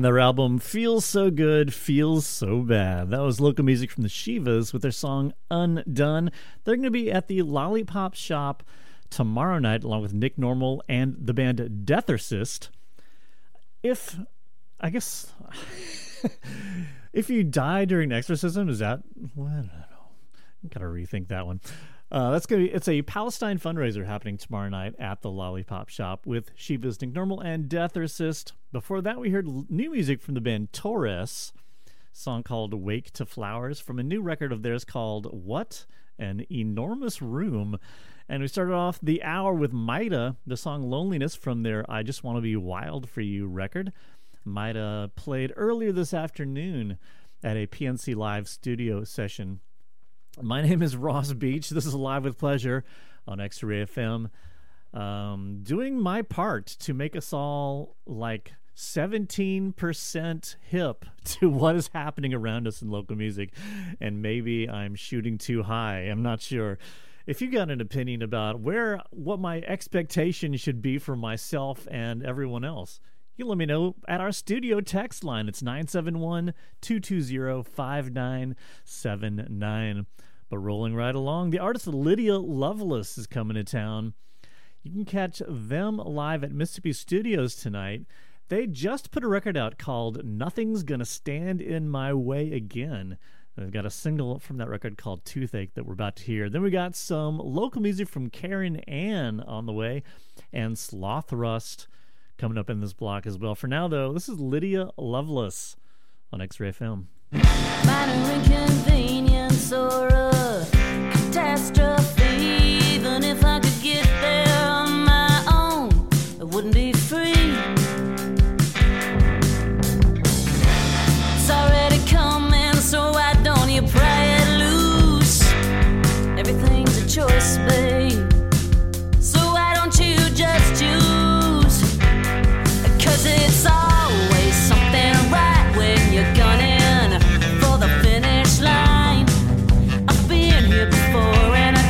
their album Feels So Good, Feels So Bad. That was local music from the Shivas with their song Undone. They're going to be at the Lollipop Shop tomorrow night along with Nick Normal and the band Deathercist. If, I guess, if you die during exorcism, is that, well, I don't know. I've got to rethink that one. Uh, that's gonna be, it's a Palestine fundraiser happening tomorrow night at the Lollipop Shop with Shivas, Nick Normal, and Deathercist. Before that, we heard new music from the band Taurus, a song called Wake to Flowers, from a new record of theirs called What? An Enormous Room. And we started off the hour with MAITA, the song Loneliness from their I Just Want to Be Wild for You record. MAITA played earlier this afternoon at a P N C Live studio session. My name is Ross Beach. This is Live with Pleasure on X-Ray F M. Um, doing my part to make us all like seventeen percent hip to what is happening around us in local music. And maybe I'm shooting too high. I'm not sure. If you got an opinion about where, what my expectation should be for myself and everyone else, you let me know at our studio text line. It's nine seven one, two two zero, five nine seven nine. But rolling right along, the artist Lydia Loveless is coming to town. You can catch them live at Mississippi Studios tonight. They just put a record out called Nothing's Gonna Stand in My Way Again. They've got a single from that record called Toothache that we're about to hear. Then we got some local music from Karyn Ann on the way, and Slothrust coming up in this block as well. For now, though, this is Lydia Loveless on X-Ray F M. Minor inconvenience or a catastrophe. Even if I could get there on my own, I wouldn't be free. It's already coming, so why don't you pry it loose? Everything's a choice, babe. So why don't you just choose? It's always something right when you're gunning for the finish line. I've been here before and I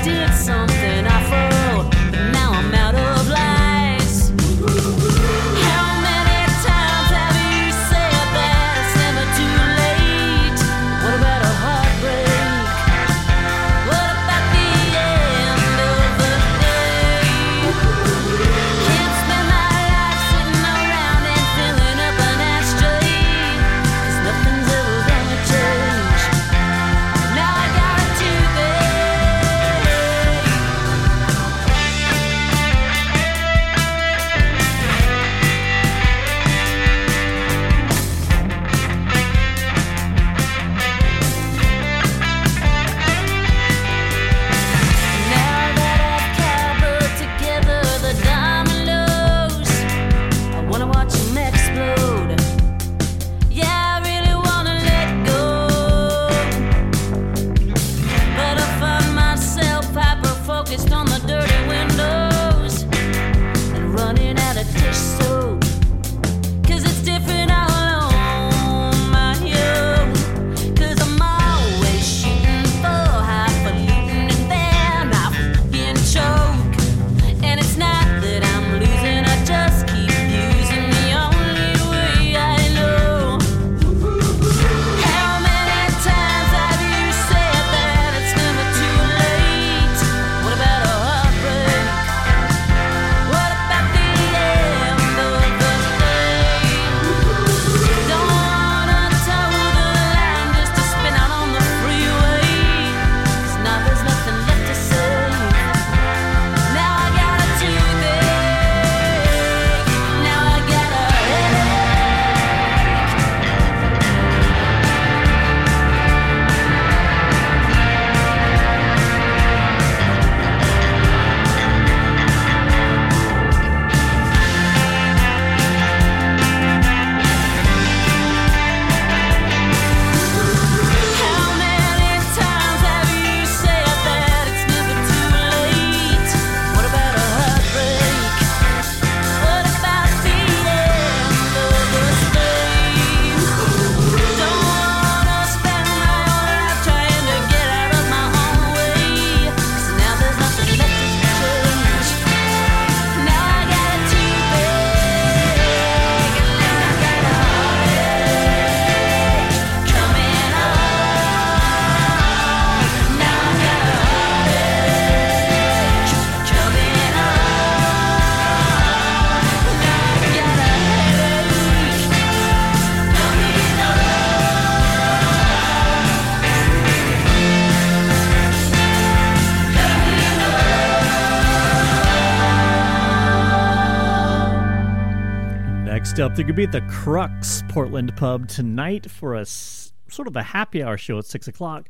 next up, they're going to be at the Crux Portland Pub tonight for a sort of a happy hour show at six o'clock.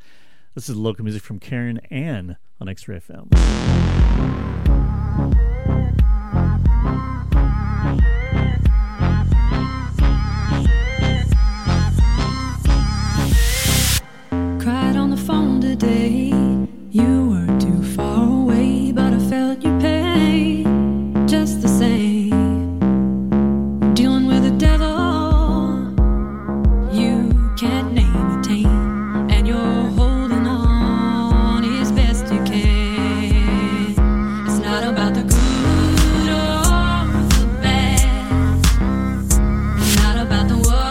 This is local music from Karyn Ann on X-Ray F M. Day, you were too far away, but I felt your pain just the same. Dealing with the devil, you can't name a tame, and you're holding on as best you can. It's not about the good or the bad, it's not about the what.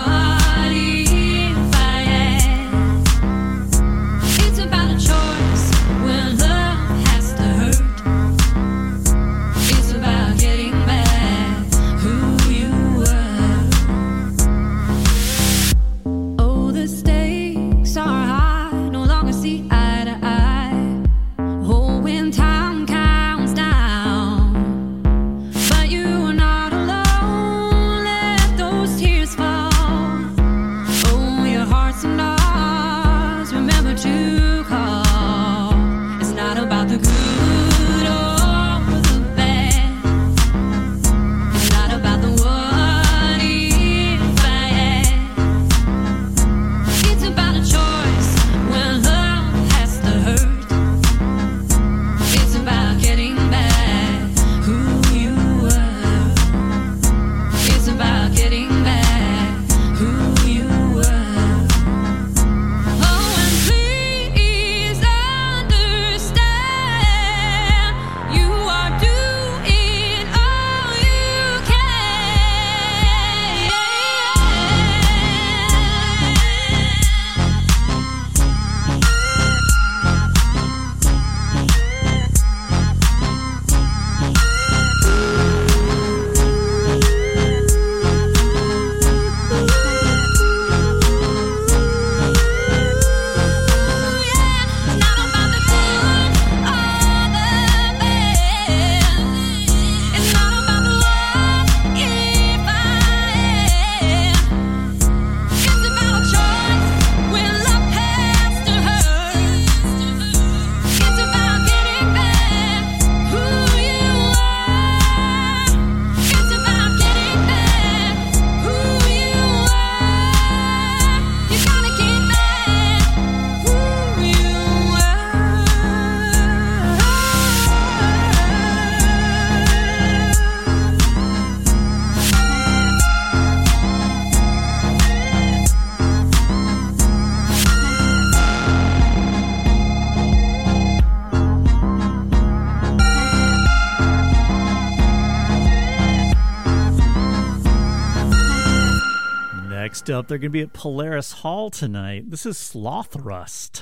Up, they're going to be at Polaris Hall tonight. This is Slothrust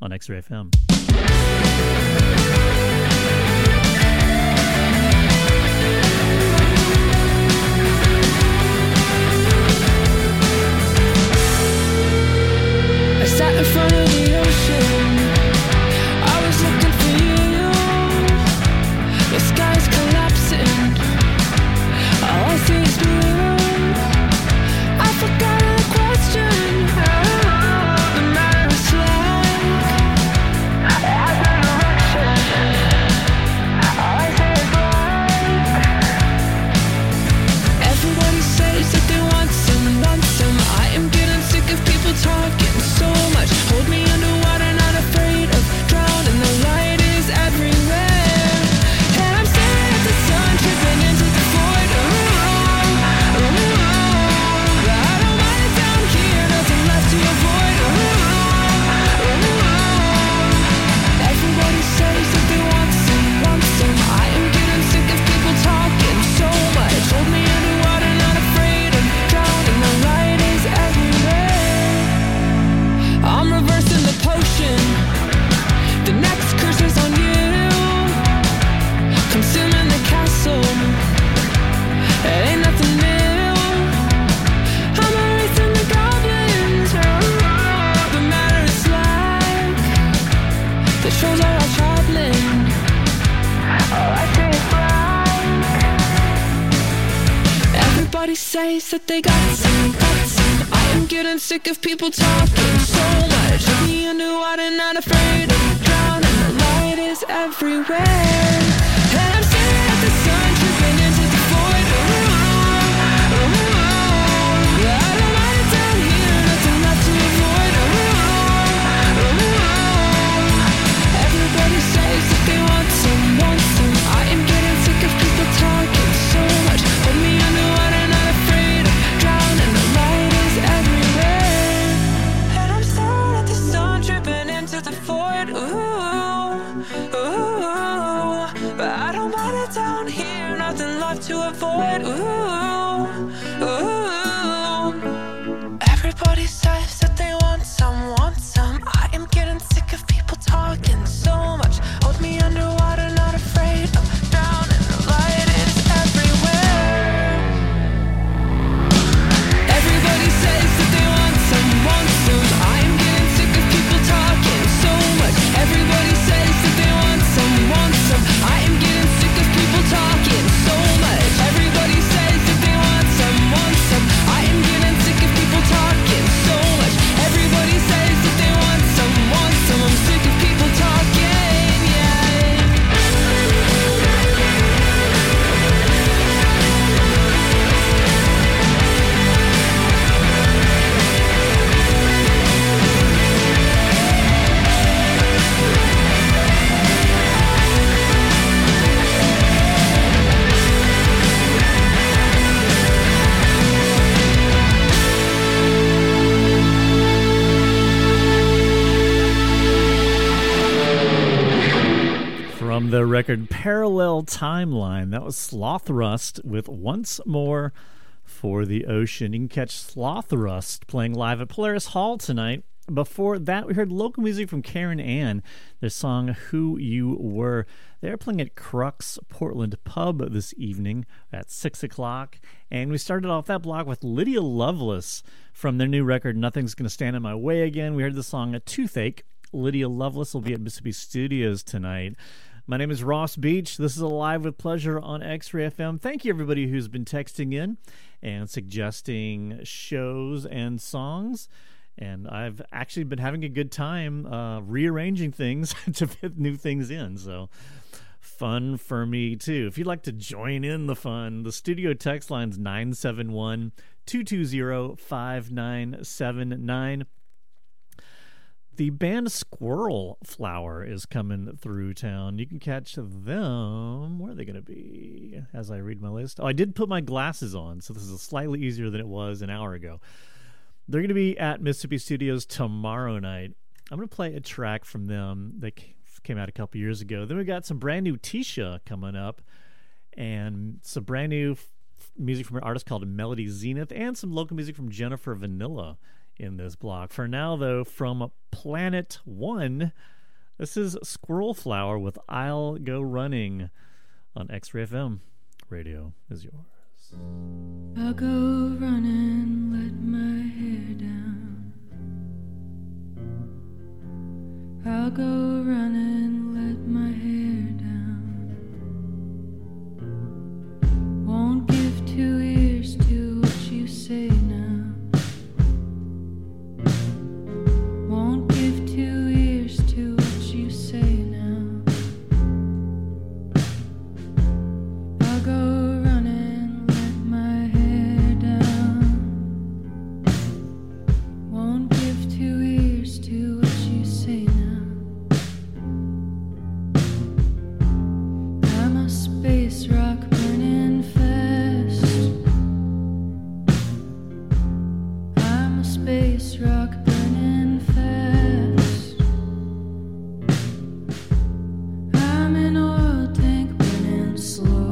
on X-Ray F M. nice that they got some guts. I'm getting sick of people talking so much. Me underwater, not afraid of drowning. The light is everywhere, and I'm staring at the sun dripping into the void. Ooh, ooh, I don't want it down here, nothing left to avoid. Ooh, ooh, everybody says that they want some, want some. I am getting sick of people talking so much. Hold me underwater, not afraid of drowning. The light is everywhere, and I'm staring at the sun dripping into the void. Ooh, ooh, but I don't mind it down here, nothing left to avoid. Ooh, ooh, everybody says that they want some, want some. I am getting sick of people talking so much. Hold me underwater, not afraid of drowning. The light is everywhere. Everybody says that they want some, want some. I am getting sick of people talking so much. Everybody says that they want some, want some. I am getting sick of people talking so much. Everybody says that they want some, want some. I am getting sick of people talking so much. Everybody says that they want some, want some. I'm sick of people talking, yeah. From the record Parallel Timeline, that was Slothrust with Once More for the Ocean. You can catch Slothrust playing live at Polaris Hall tonight. Before that, we heard local music from Karyn Ann, their song Who You Were. They're playing at Crux Portland Pub this evening at six o'clock. And we started off that block with Lydia Loveless from their new record Nothing's Gonna Stand in My Way Again. We heard the song A Toothache. Lydia Loveless will be at Mississippi Studios tonight. My name is Ross Beach. This is Alive with Pleasure on X-Ray F M. Thank you, everybody who's been texting in and suggesting shows and songs. And I've actually been having a good time uh, rearranging things to fit new things in. So fun for me, too. If you'd like to join in the fun, the studio text line's nine seven one, two two zero, five nine seven nine. The band Squirrel Flower is coming through town. You can catch them. Where are they going to be as I read my list? Oh, I did put my glasses on, so this is slightly easier than it was an hour ago. They're going to be at Mississippi Studios tomorrow night. I'm going to play a track from them that came out a couple years ago. Then we got some brand new Tisha coming up and some brand new f- music from an artist called Melody Zenith and some local music from Jennifer Vanilla in this block. For now, though, from Planet One, this is Squirrel Flower with I'll Go Running on X-Ray F M. Radio is yours. I'll go running, let my hair down. I'll go running, let my hair down. Won't give two ears to what you say now. Won't give two ears to what you say now. I'll go running, let my head down. Won't give two ears to what you say now. I'm a space rock burning fast. I'm a space rock burning. Whoa.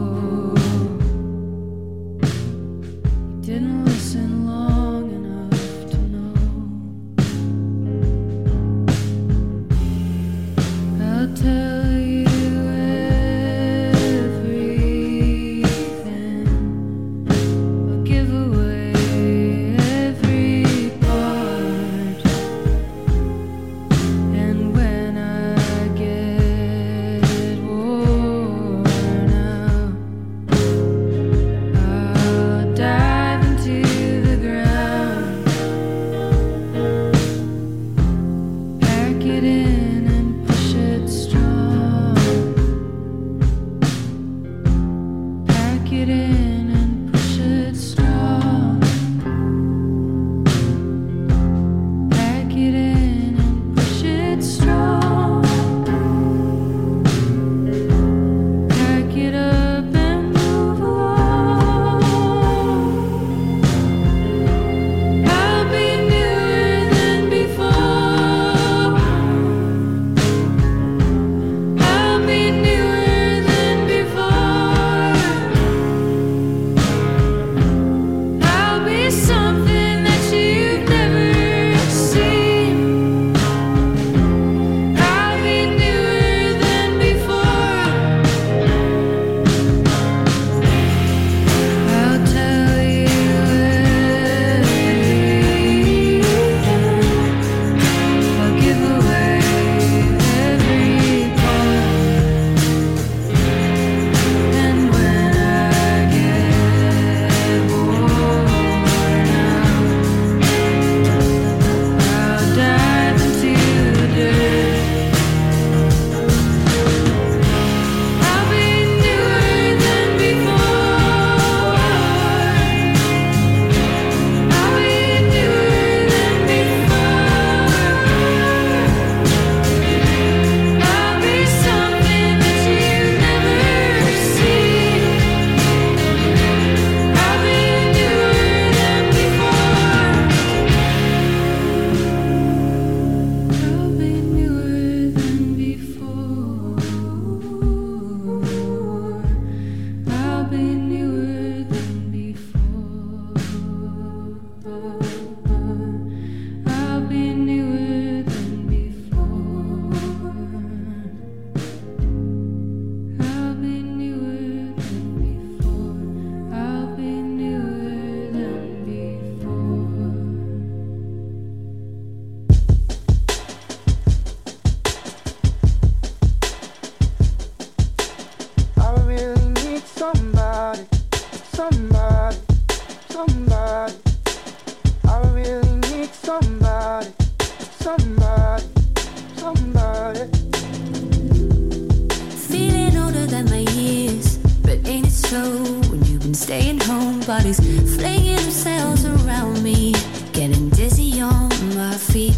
staying home, bodies flinging themselves around me, getting dizzy on my feet.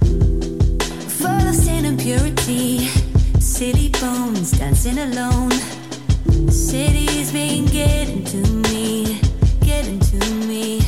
Full of sin and purity, silly bones dancing alone. The city's been getting to me, getting to me.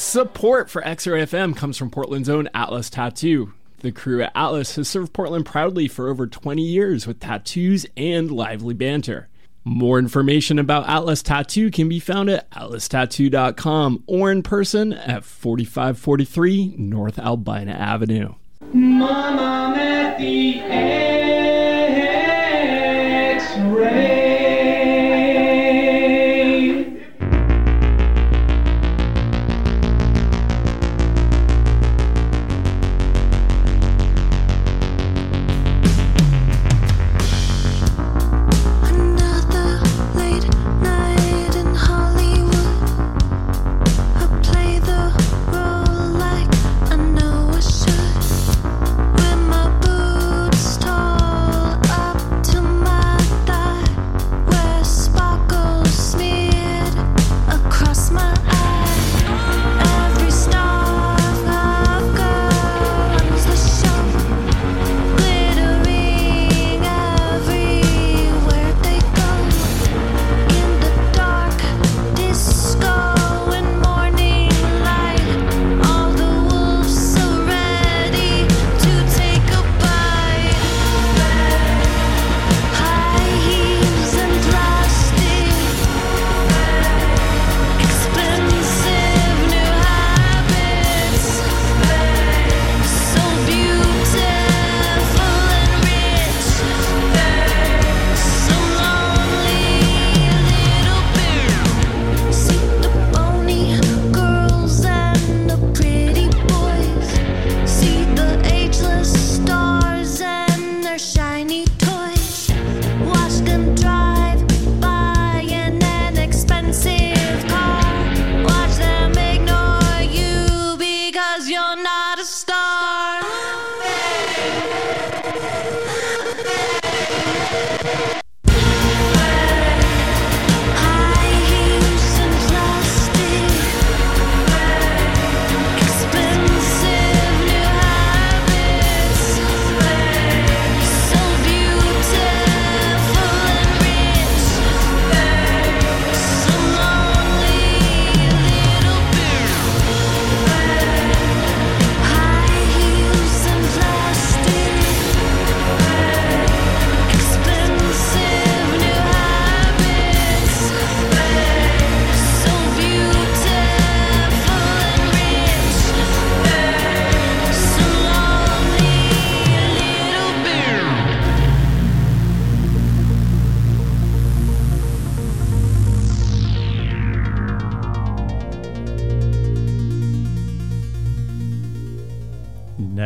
Support for X-Ray F M comes from Portland's own Atlas Tattoo. The crew at Atlas has served Portland proudly for over twenty years with tattoos and lively banter. More information about Atlas Tattoo can be found at atlas tattoo dot com or in person at forty-five forty-three North Albina Avenue. Mama, I'm at the X-Ray.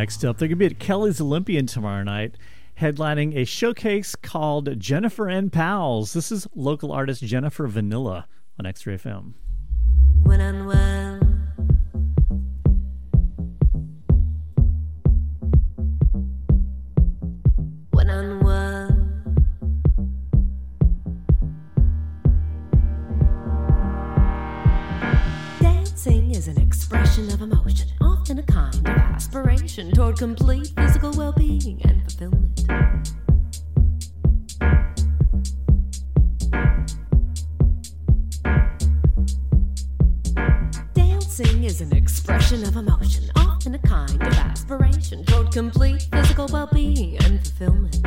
next up. They're going to be at Kelly's Olympian tomorrow night, headlining a showcase called Jennifer and Pals. This is local artist Jennifer Vanilla on X-Ray F M. When I'm well. When I'm well. Dancing is an expression of emotion, often a kind of aspiration toward complete physical well-being and fulfillment. Dancing is an expression of emotion, often a kind of aspiration toward complete physical well-being and fulfillment.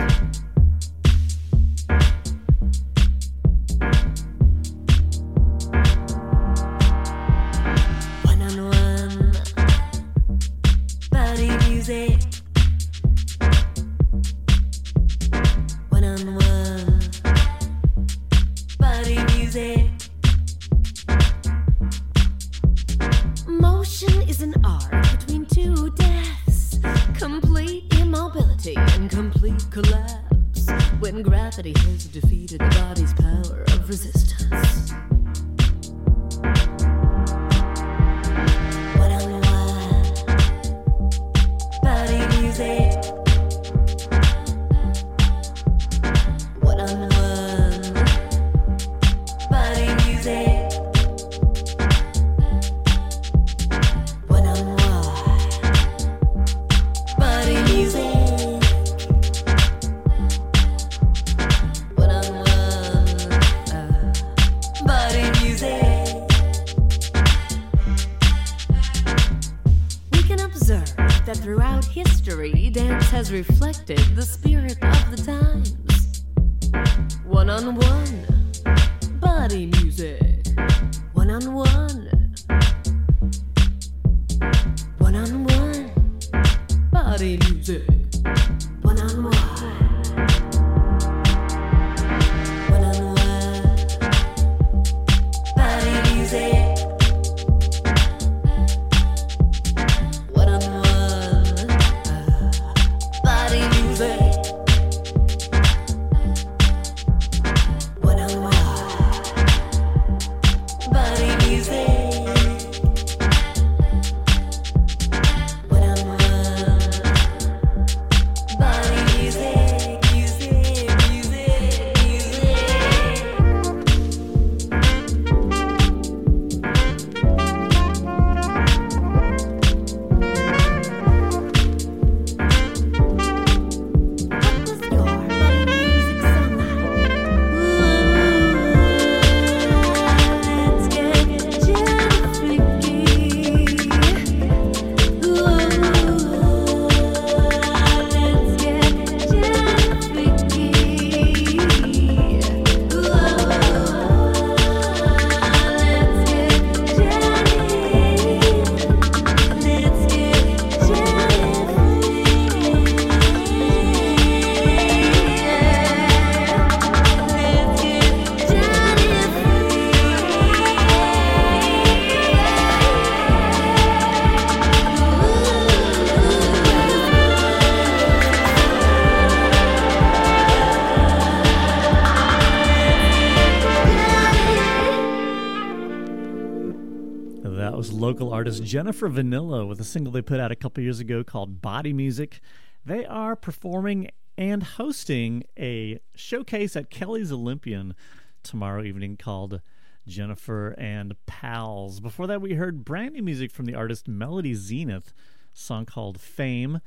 Artist Jennifer Vanilla with a single they put out a couple years ago called Body Music. They are performing and hosting a showcase at Kelly's Olympian tomorrow evening called Jennifer and Pals. Before that, we heard brand new music from the artist Melody Zenith, a song called Fame.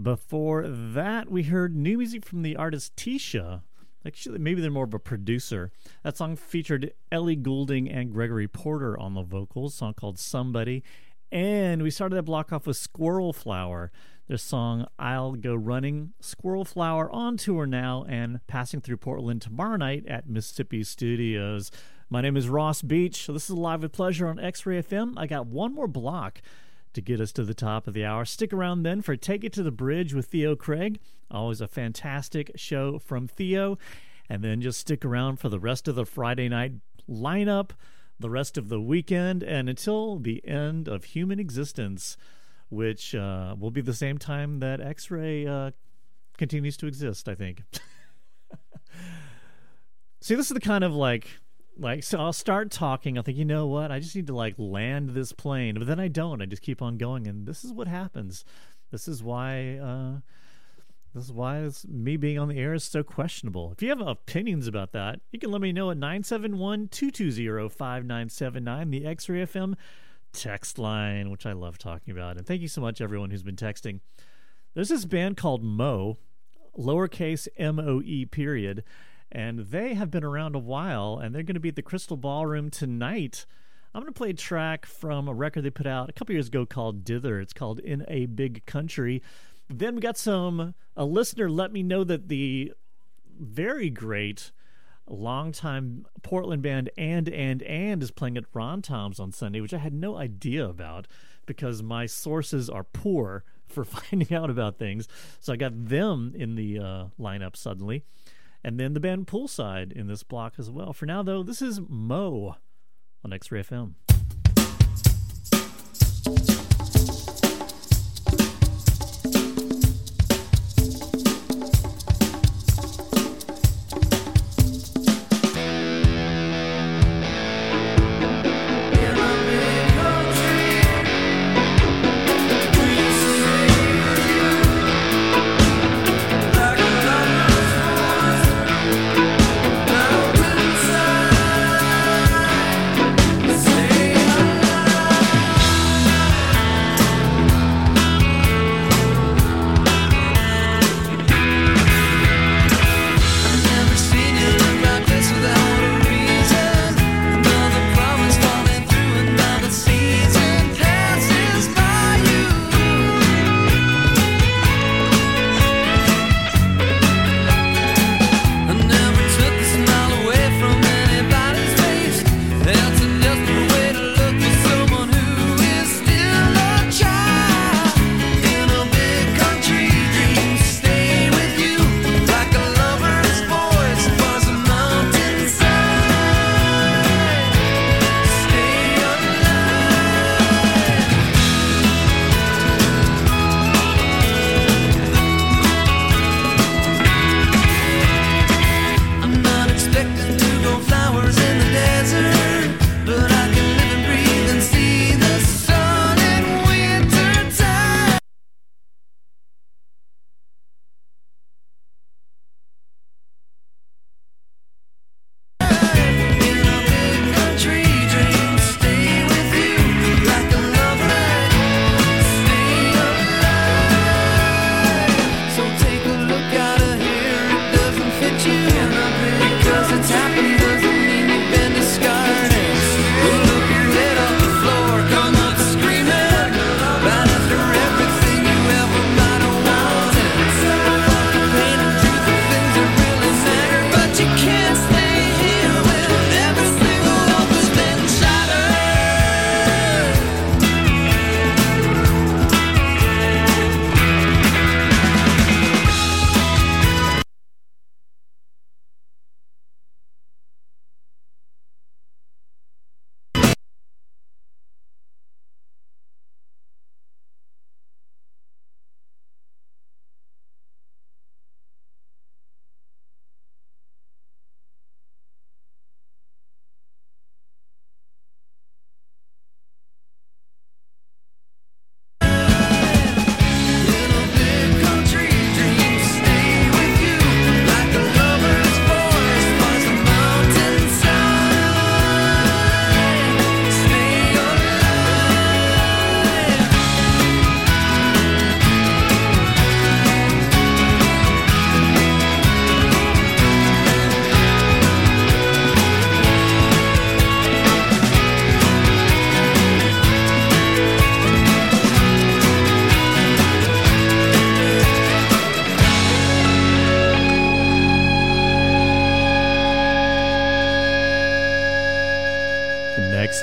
Before that, we heard new music from the artist Tisha. Actually, maybe they're more of a producer. That song featured Ellie Goulding and Gregory Porter on the vocals, a song called Somebody. And we started that block off with Squirrel Flower, their song I'll Go Running. Squirrel Flower on tour now and passing through Portland tomorrow night at Mississippi Studios. My name is Ross Beach. This is Live with Pleasure on X-Ray F M. I got one more block to get us to the top of the hour. Stick around then for Take It to the Bridge with Theo Craig. Always a fantastic show from Theo. And then just stick around for the rest of the Friday night lineup, the rest of the weekend, and until the end of human existence. which uh, will be the same time that X-Ray uh, continues to exist, I think. See, this is the kind of like, like, so I'll start talking. I'll think, you know what? I just need to like land this plane, but then I don't. I just keep on going, and this is what happens. This is why. Uh, This is why this, me being on the air is so questionable. If you have opinions about that, you can let me know at nine seven one, two two zero, five nine seven nine, the X-Ray F M text line, which I love talking about. And thank you so much, everyone who's been texting. There's this band called Moe, lowercase M O E period, and they have been around a while, and they're going to be at the Crystal Ballroom tonight. I'm going to play a track from a record they put out a couple years ago called Dither. It's called In a Big Country. Then we got some, a listener let me know that the very great longtime Portland band and and and is playing at Ron Tom's on Sunday, which I had no idea about because my sources are poor for finding out about things. So I got them in the uh, lineup suddenly. And then the band Poolside in this block as well. For now, though, this is Moe on X-Ray F M.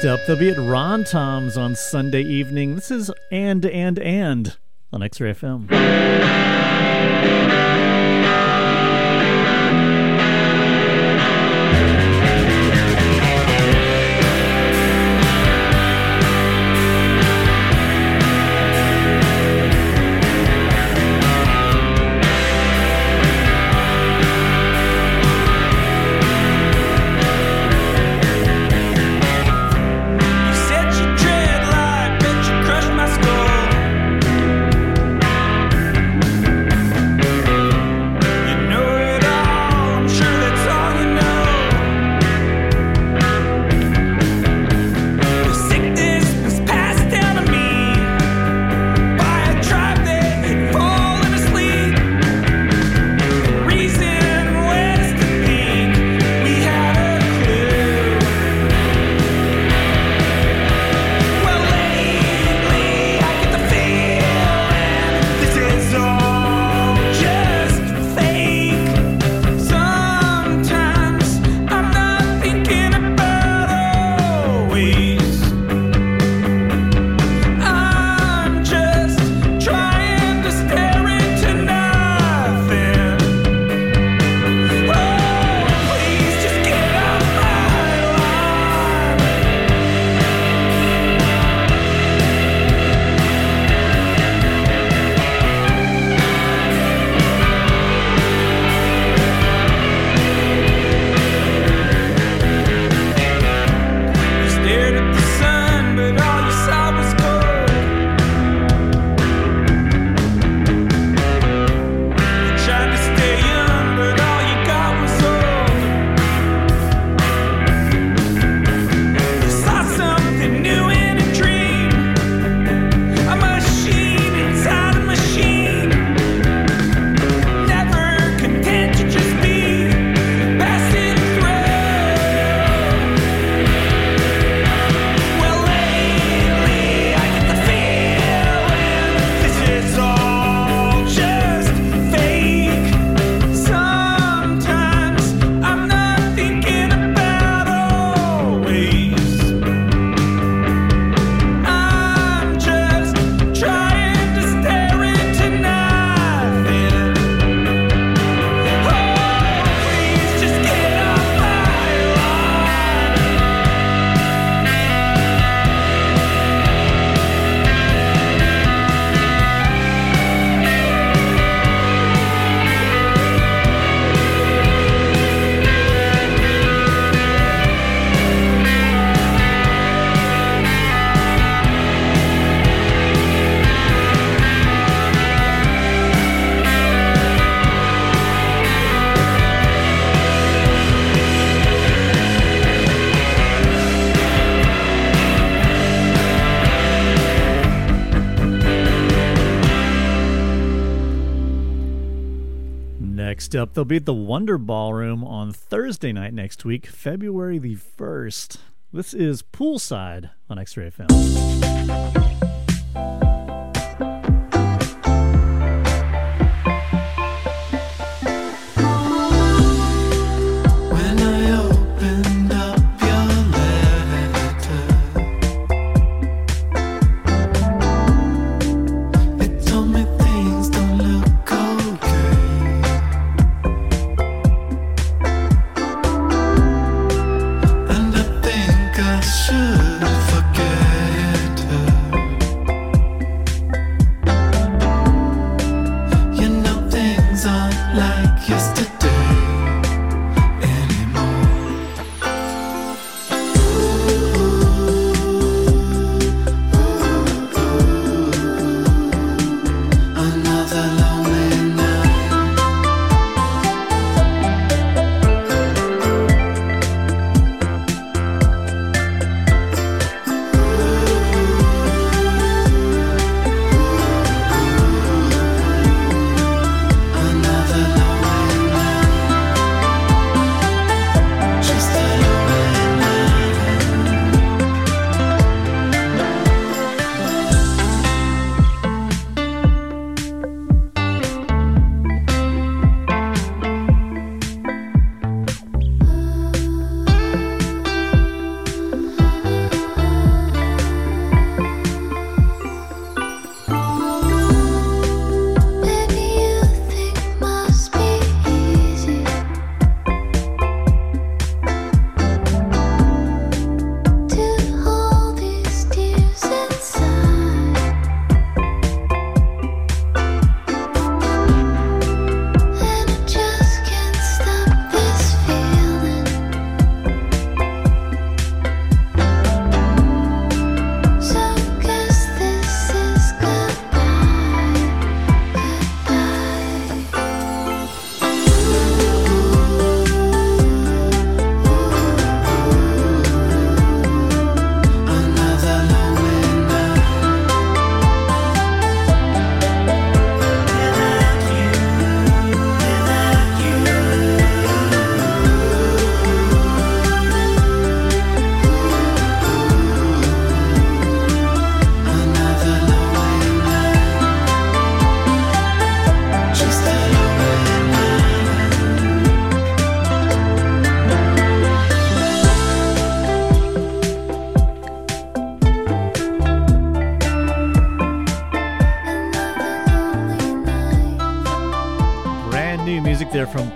Up, they'll be at Ron Tom's on Sunday evening. This is And, And, And on X-Ray F M. Next up, they'll be at the Wonder Ballroom on Thursday night next week, February the first. This is Poolside on X-Ray F M.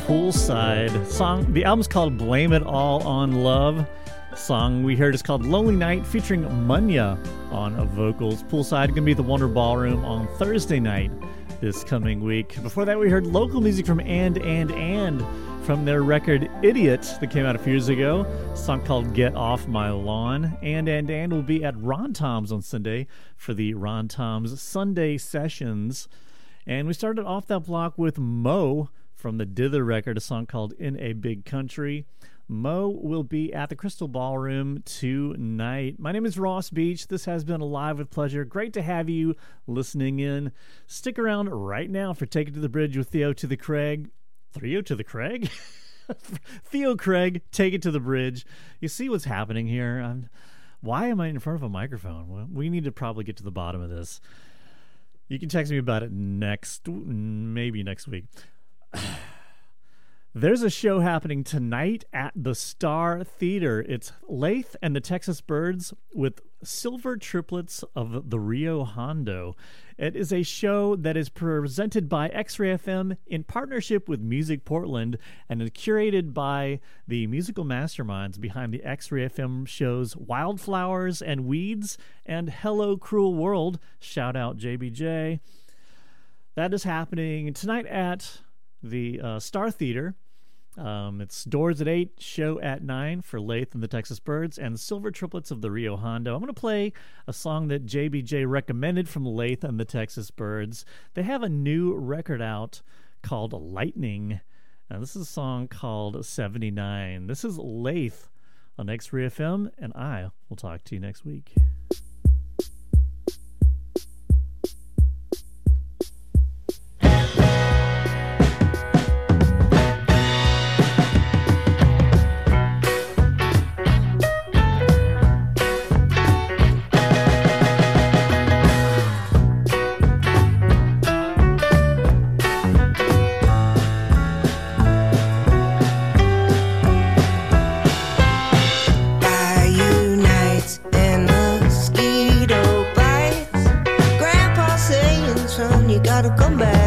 Poolside song. The album's called Blame It All on Love. Song we heard is called Lonely Night, featuring Munya on vocals. Poolside gonna be the Wonder Ballroom on Thursday night this coming week. Before that, we heard local music from And and and from their record Idiot that came out a few years ago. A song called Get Off My Lawn. And and and will be at Ron Tom's on Sunday for the Ron Tom's Sunday sessions. And we started off that block with Mo from the Dither record, a song called In a Big Country. Mo will be at the Crystal Ballroom tonight. My name is Ross Beach. This has been Alive with Pleasure. Great to have you listening in. Stick around right now for Take It to the Bridge with Theo to the Craig. Theo to the Craig? Theo Craig, Take It to the Bridge. You see what's happening here. I'm, why am I in front of a microphone? Well, we need to probably get to the bottom of this. You can text me about it next, maybe next week. There's a show happening tonight at the Star Theater. It's Laith and the Texas Birds with Silver Triplets of the Rio Hondo. It is a show that is presented by X-Ray F M in partnership with Music Portland and is curated by the musical masterminds behind the X-Ray F M shows Wildflowers and Weeds and Hello Cruel World. Shout out J B J. That is happening tonight at the uh, Star Theater. Um, it's doors at eight, show at nine for Laith and the Texas Birds and Silver Triplets of the Rio Hondo. I'm going to play a song that J B J recommended from Laith and the Texas Birds. They have a new record out called Lightning. And this is a song called seventy-nine. This is Laith on X-Ray F M, and I will talk to you next week.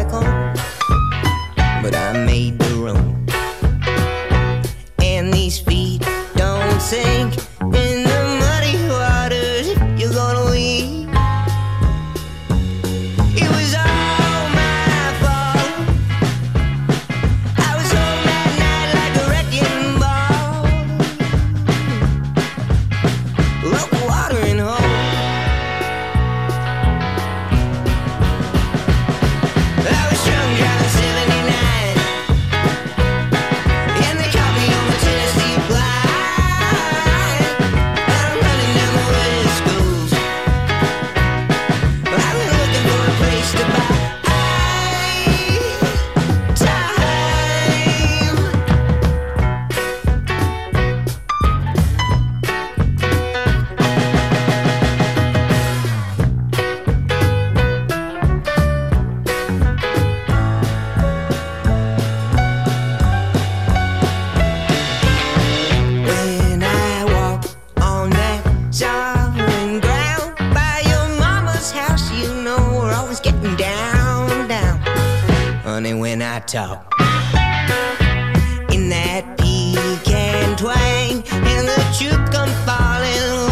tackle, but I made the room. And these feet don't sink in the muddy waters if you're gonna leave. It was all my fault. I was home that night like a wrecking ball. Look, water and hole. I was drunk driving seventy-nine. When I walk on that sovereign ground by your mama's house, you know we're always getting down, down. Honey, when I talk in that pecan twang and the truth come falling.